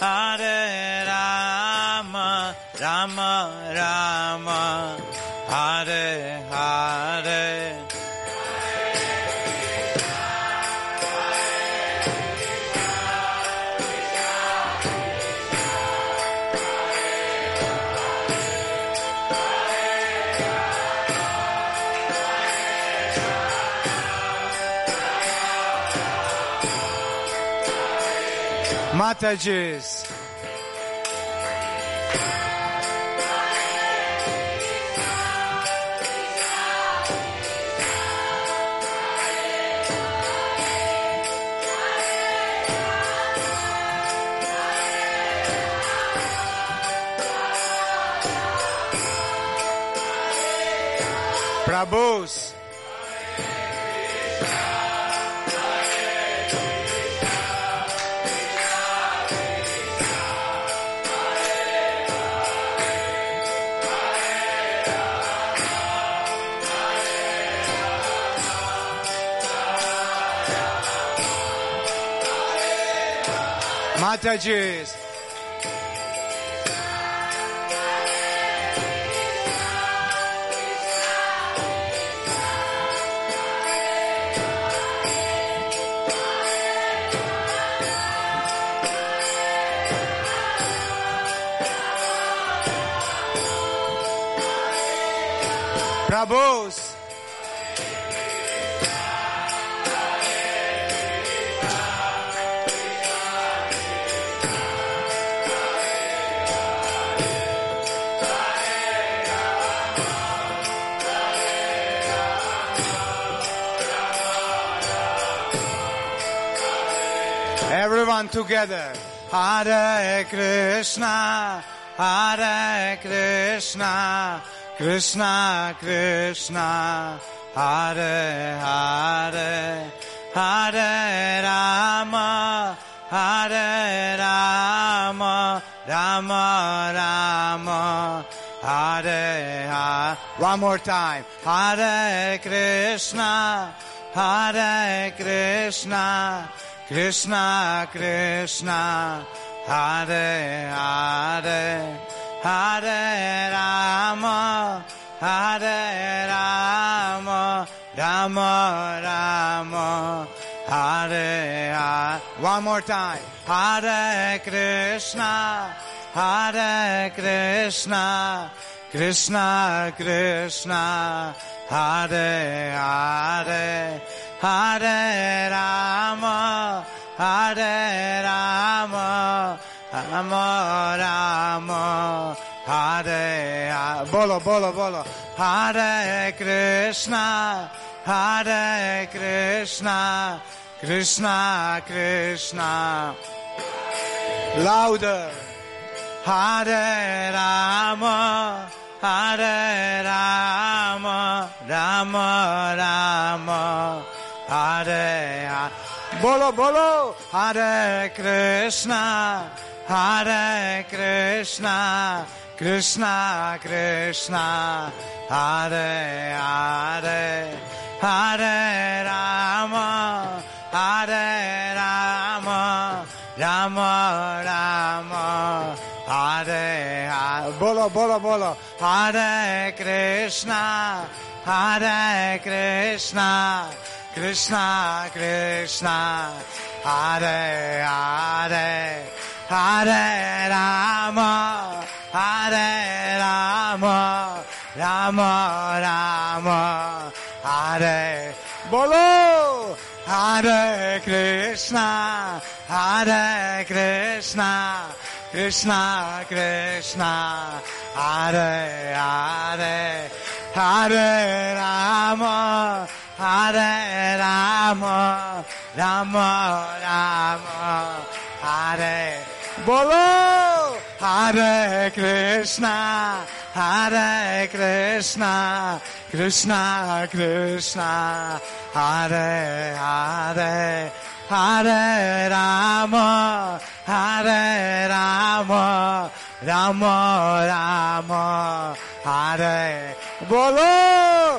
Hare Rama, Rama Rama, Hare Hare. Matajis. Prabhus. Matajis. Prabhus. Everyone together. Hare Krishna, Hare Krishna, Krishna Krishna, Hare Hare, Hare Rama, Hare Rama, Rama Rama, Hare Hare. One more time. Hare Krishna, Hare Krishna, Krishna Krishna, Hare Hare, Hare Rama, Hare Rama, Rama Rama, Hare Hare. One more time. Hare Krishna, Hare Krishna, Krishna Krishna, Hare Hare, Hare Rama, Hare Rama, Rama Rama, Hare Hare. Bolo, bolo, bolo. Hare Krishna, Hare Krishna, Krishna Krishna. Louder. Hare Rama, Hare Rama, Rama Rama, Hare Hare. Bolo, bolo. Hare Krishna, Hare Krishna, Krishna Krishna, Hare Hare, Hare Rama, Hare Rama, Rama Rama, Hare Hare. Bolo, bolo, bolo. Hare Krishna, Hare Krishna, Krishna Krishna, Hare Hare, Hare Rama, Hare Rama, Rama Rama, Hare. Bolo. Hare Krishna, Hare Krishna, Krishna Krishna, Hare Hare, Hare Rama, Hare Rama, Rama Rama, Hare. Bolo. Hare Krishna, Hare Krishna, Krishna Krishna, Hare Hare, Hare Rama, Hare Rama, Rama Rama, Hare. Bolo.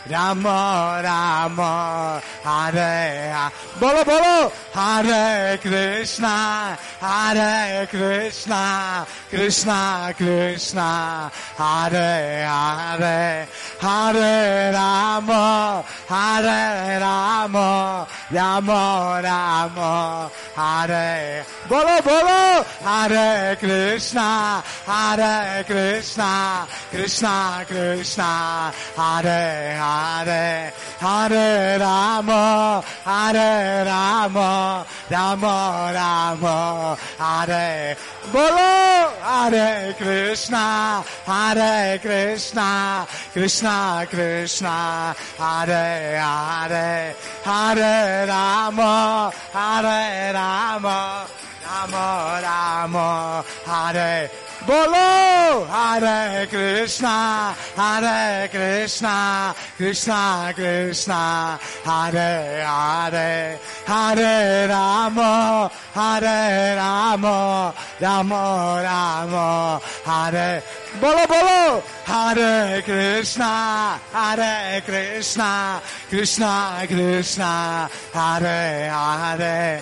Rama Rama, Hare Hare. Bolo, bolo. Hare Krishna, Hare Krishna, Krishna Krishna, Hare Hare, Hare Rama, Hare Rama, Rama Rama, Hare Bolo Bolo Hare Krishna Krishna Krishna Hare Hare Hare Rama Hare Rama Rama Rama Hare Bolo Hare Krishna Krishna Krishna Hare Hare Hare Rama Hare Rama Rama Rama Hare Bolo Hare Krishna Krishna Krishna Hare Hare Hare Rama Rama Rama Hare Bolo Bolo Hare Krishna Krishna Krishna Hare Hare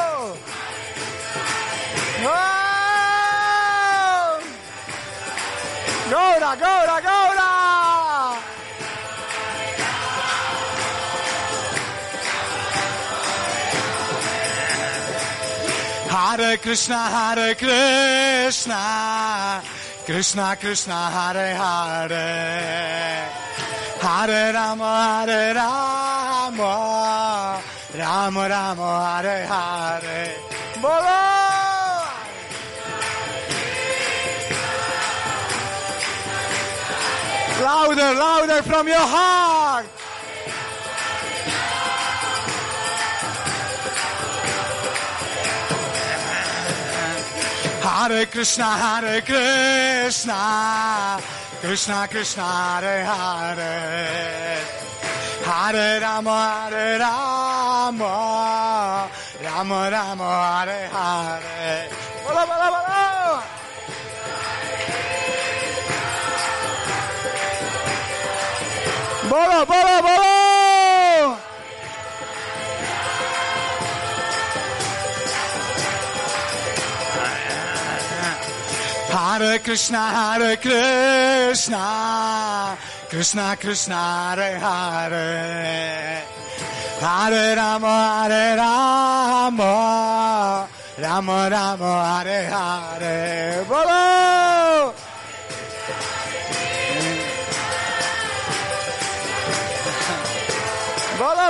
oh! Gaura Gaura Gaura Hare Krishna, Krishna Krishna Hare Hare, Hare Rama, Rama Rama Hare Hare, Bolo! Louder, louder from your heart! Hare Krishna, Krishna Krishna Hare Hare, Hare Rama, Rama Rama Hare Hare. Bolo bolo bolo. Bolo bolo bolo. Hare Krishna, Krishna Krishna Hare Hare, Hare Rama, Rama Rama Hare Hare, Bolo! Bolo,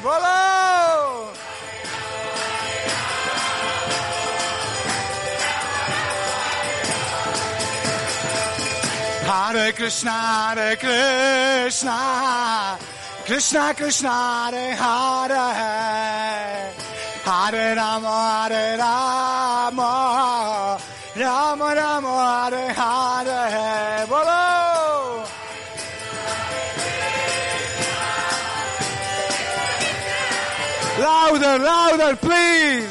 Bolo! Hare Krishna, Krishna Krishna Hare Hare, Hare Rama, Rama Rama Hare Hare, Bolo! Louder, louder, please!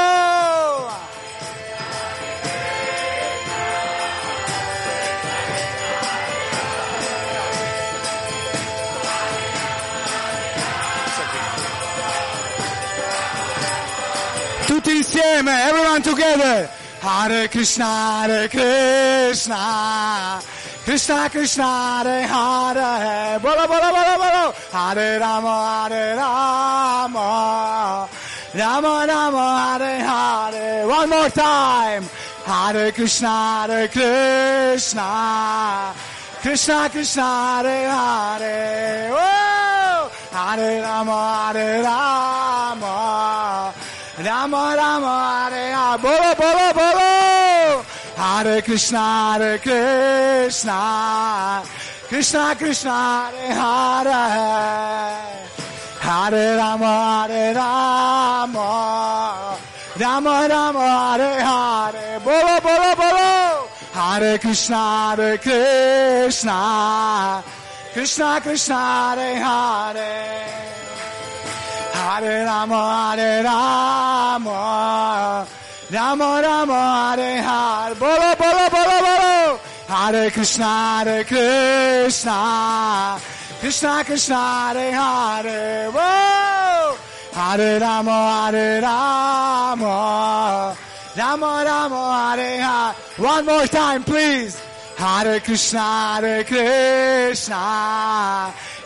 Tutti insieme, everyone together. Hare Krishna, Hare Krishna, Krishna Krishna, Hare Hare, Bolo Bolo Bolo Bolo, Hare Rama, Hare Rama, Rama Rama, Hare Hare. One more time. Hare Krishna, Hare Krishna, Krishna Krishna, Hare Hare. Oh, Hare Rama, Hare Rama, Rama Rama, Hare Hare. Bolo Bolo Bolo. Hare Krishna, Hare Krishna, Krishna Krishna, Hare Hare. Hare Rama, Hare Rama, Rama Rama, Hare Hare. Bolo Bolo Bolo. Hare Krishna, Hare Krishna, Krishna Krishna, Hare Hare. Hare Rama, Hare Rama, Rama Rama, Hare Hare. Bolo Bolo Bolo Bolo. Hare Krishna, Hare Krishna, Krishna Krishna, Hare Hare. Whoa! Hare Rama, Hare Rama, Rama Rama, Hare Hare. One more time, please. Hare Krishna, Hare Krishna,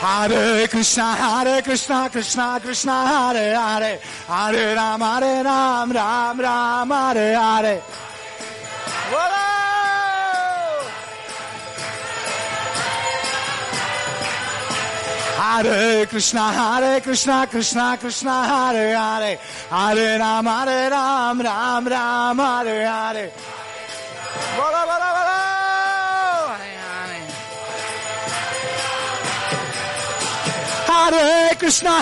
Hare Krishna, Krishna Krishna, Hare Hare. Hare Ram, Ram Ram, Hare Hare. Hare Krishna, Krishna Krishna, Hare Hare. Hare Ram, Ram Ram, Hare Hare. Bolo, bolo, bolo. Hare Krishna,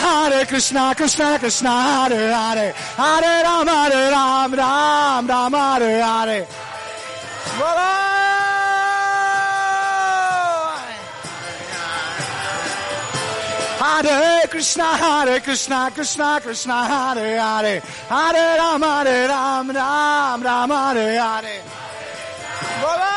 Krishna Krishna, Hare Hare. Hare Ram, Ram Ram, Hare Hare. Hare Krishna, Krishna Krishna, Hare Hare. Hare Ram, Ram Ram, Hare Hare. Bolo! Hare Krishna, Krishna Krishna, Hare Hare. Hare Ram, Ram Ram, Hare Hare. Bolo, bolo!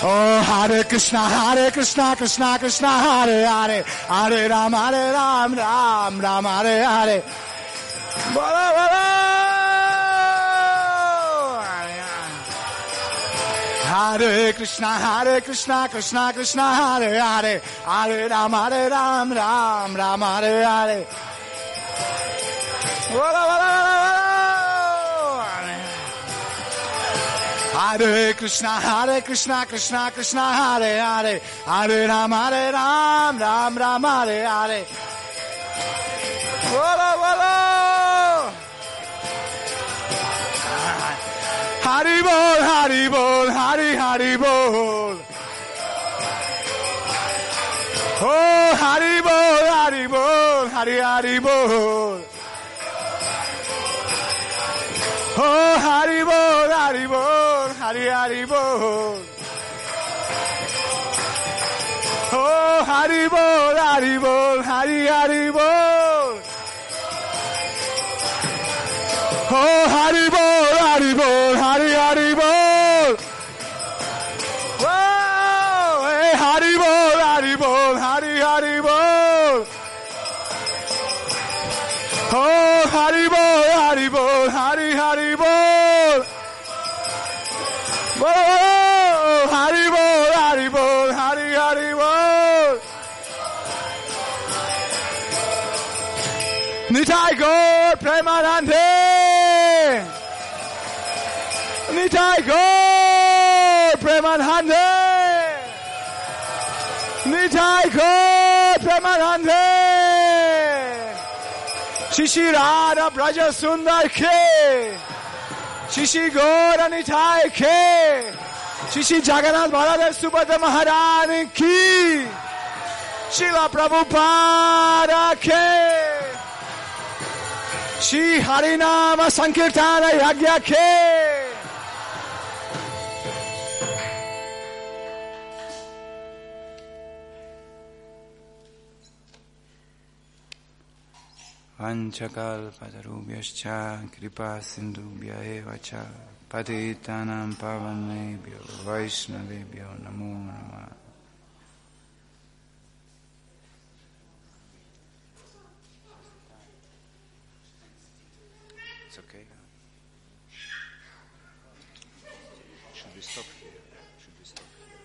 Oh, Hare Krishna, Hare Krishna, Krishna Krishna, Hare Hare, Hare Ram, Hare Ram, Ram Ram, Hare Hare. Bolo, bolo! Hare Krishna, Hare Krishna, Krishna Krishna, Hare Hare, Hare Ram, Hare Ram, Ram Ram, Hare Hare. Bolo, bolo, bolo! Hare Krishna, Krishna Krishna, Hare Hare, Hare Ram, Ram Ram, Hare Hare. Vola, vola! Haribol, Haribol, Hari Haribol. Oh, Haribol, Haribol, Hari Haribol. Oh, Haribol, Haribol, Hari Haribol. Oh, Haribol, Haribol, Hari Haribol. Oh, Haribol, Haribol, Hari Haribol. Wow, hey, Haribol, Haribol, Hari Haribol. Oh, Haribol, Haribol, Hari Haribol. Oh, Haribol, Haribol, Hari Haribol. Nitai Gaur Premanande. Nitai Gaur Premanande. Nitai Gaur Premanande. Shishirada Braja Sundar Ke. Shishi Gaura Nitai Ke. Shishi Jagannath Maharaj Subhadra Maharani Ki. Srila Prabhupada Ke. Shri Harinama Sankirtana Yagya Ke. Vanchakalpatarubhyascha kripasindubhya evacha patitanam pavanebhyo vaishnavebhyo namo namah. It's okay. Should we stop here? Should we stop here?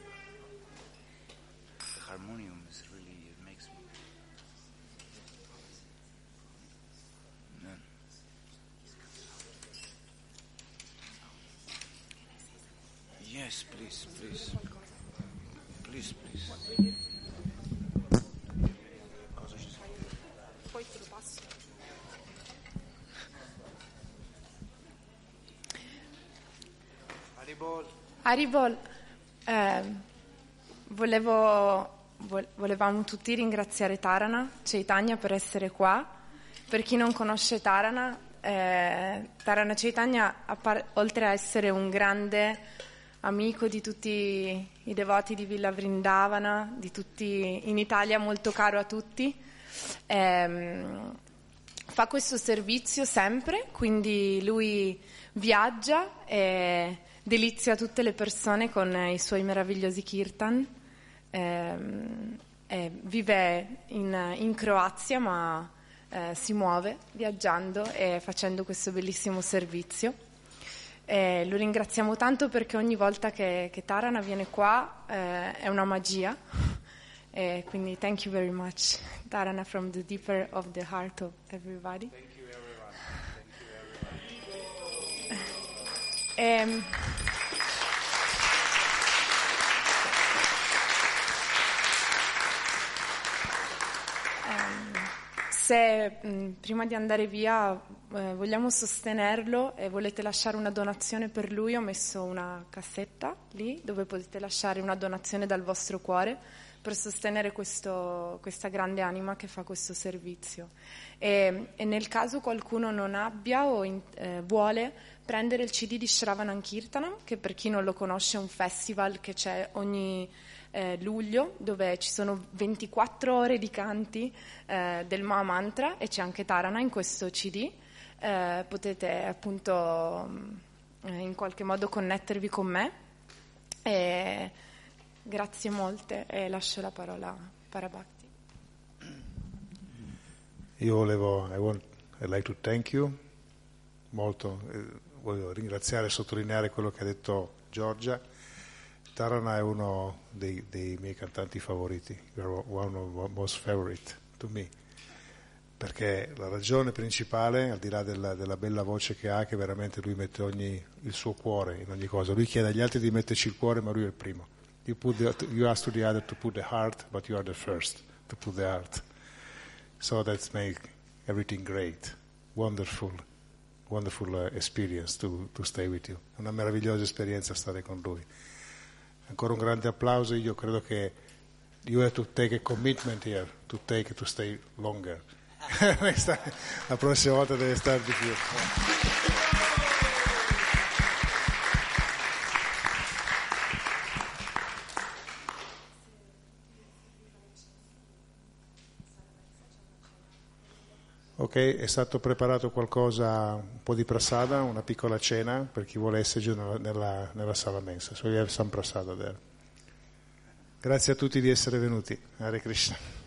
The harmonium is really, it makes me... No. Yes, please, please. Please, please. Haribol, volevamo tutti ringraziare Tarana Chaitanya per essere qua. Per chi non conosce Tarana, Tarana Chaitanya, oltre a essere un grande amico di tutti i devoti di Villa Vrindavana, di tutti in Italia, molto caro a tutti, fa questo servizio sempre, quindi lui viaggia e delizia tutte le persone con i suoi meravigliosi kirtan. Vive in Croazia, ma si muove viaggiando e facendo questo bellissimo servizio. Lo ringraziamo tanto perché ogni volta che Tarana viene qua è una magia. Quindi thank you very much, Tarana, from the deeper of the heart of everybody. Se prima di andare via vogliamo sostenerlo e volete lasciare una donazione per lui, ho messo una cassetta lì dove potete lasciare una donazione dal vostro cuore per sostenere questa grande anima che fa questo servizio. E nel caso qualcuno non abbia o vuole prendere il CD di Shravanam Kirtanam, che per chi non lo conosce è un festival che c'è ogni luglio, dove ci sono 24 ore di canti del Mahamantra, e c'è anche Tarana in questo CD. Potete appunto in qualche modo connettervi con me. Grazie molte e lascio la parola a Parabhakti. Io I'd like to thank you. Molto, voglio ringraziare e sottolineare quello che ha detto Giorgia. Tarana è uno dei miei cantanti favoriti, one of the most favorite to me. perché la ragione principale, al di là della bella voce che ha, che veramente lui mette il suo cuore in ogni cosa. Lui chiede agli altri di metterci il cuore, ma lui è il primo. You ask to the other to put the heart, but you are the first to put the heart. So that makes everything great, wonderful experience to stay with you. È una meravigliosa esperienza stare con lui. Ancora un grande applauso. Io credo che you have to take a commitment here to stay longer. La prossima volta deve stare di più. Ok, è stato preparato qualcosa, un po' di prasada, una piccola cena per chi vuole essere nella sala mensa. So you have some prasada there. Grazie a tutti di essere venuti. Hare Krishna.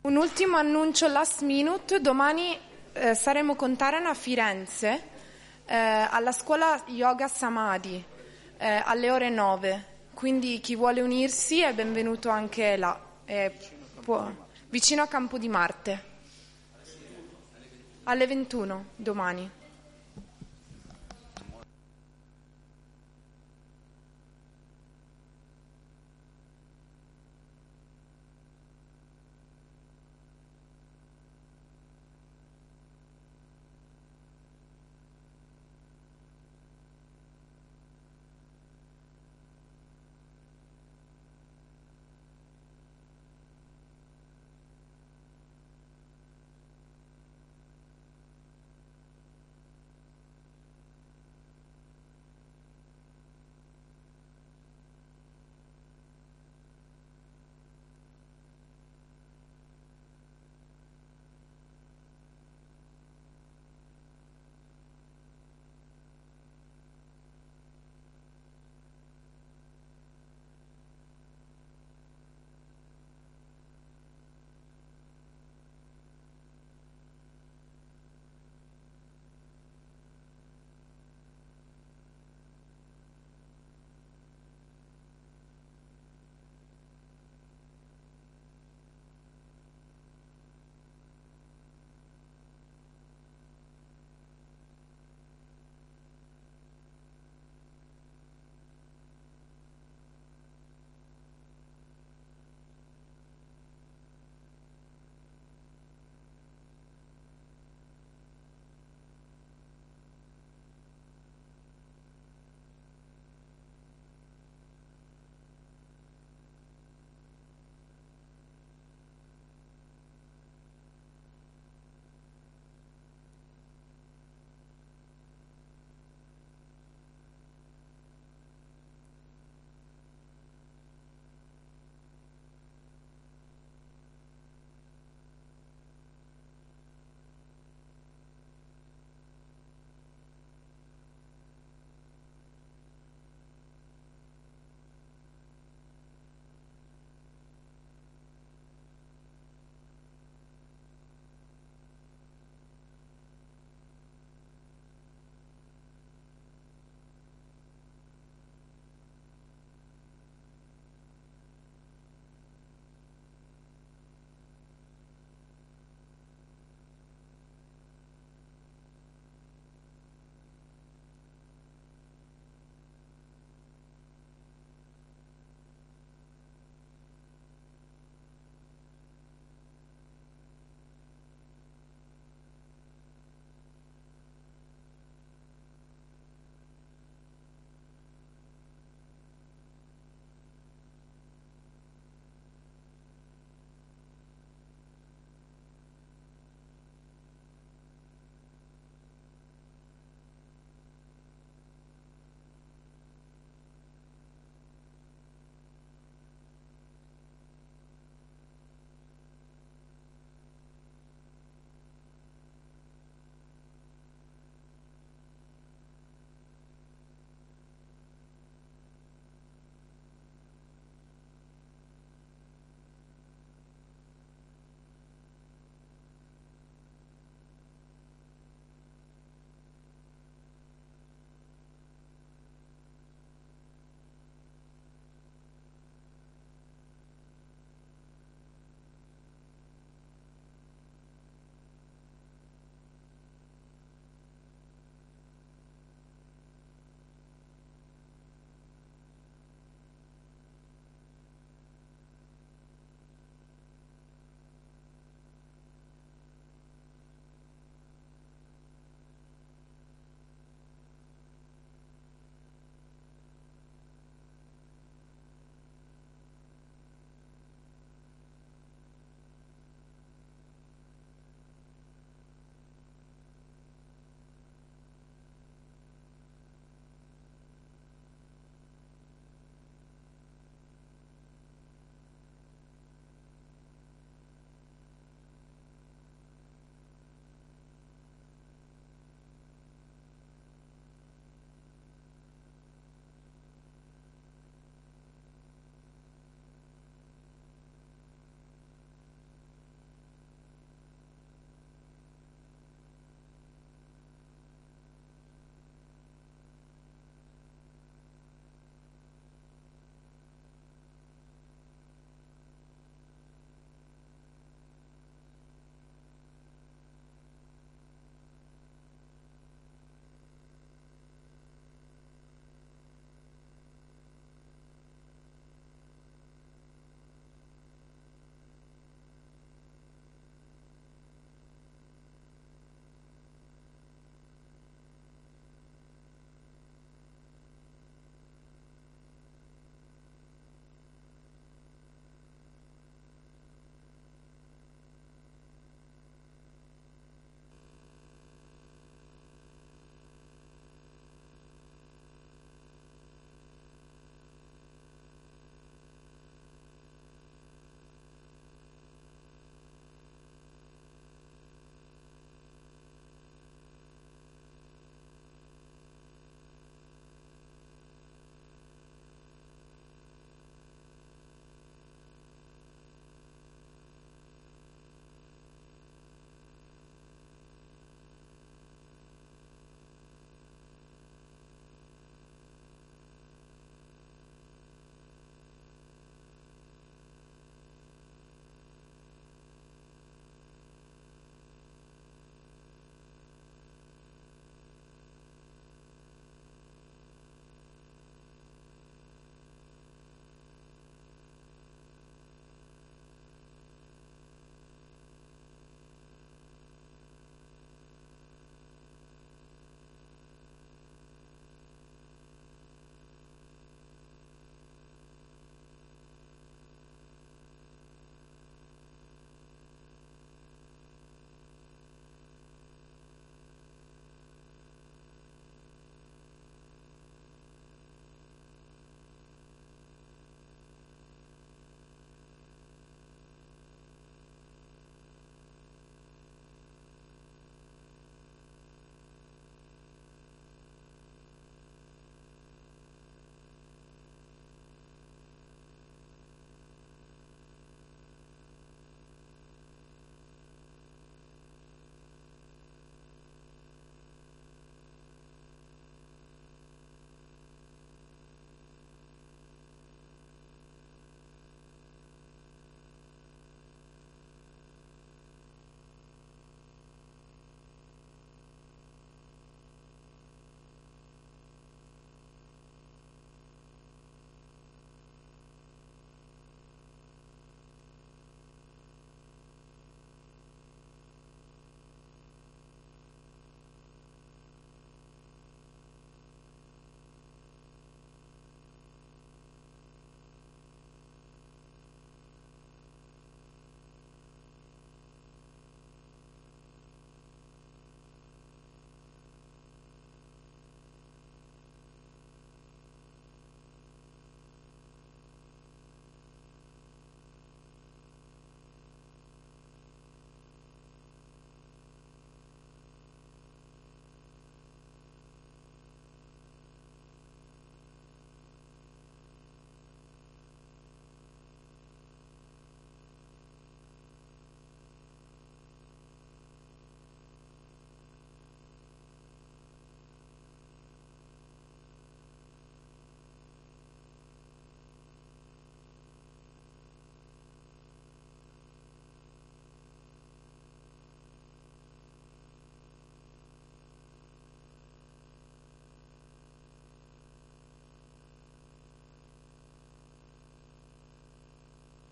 Un ultimo annuncio last minute, domani saremo con Tarana a Firenze alla scuola Yoga Samadhi alle ore 9, quindi chi vuole unirsi è benvenuto anche là, vicino a Campo di Marte, alle 21 domani.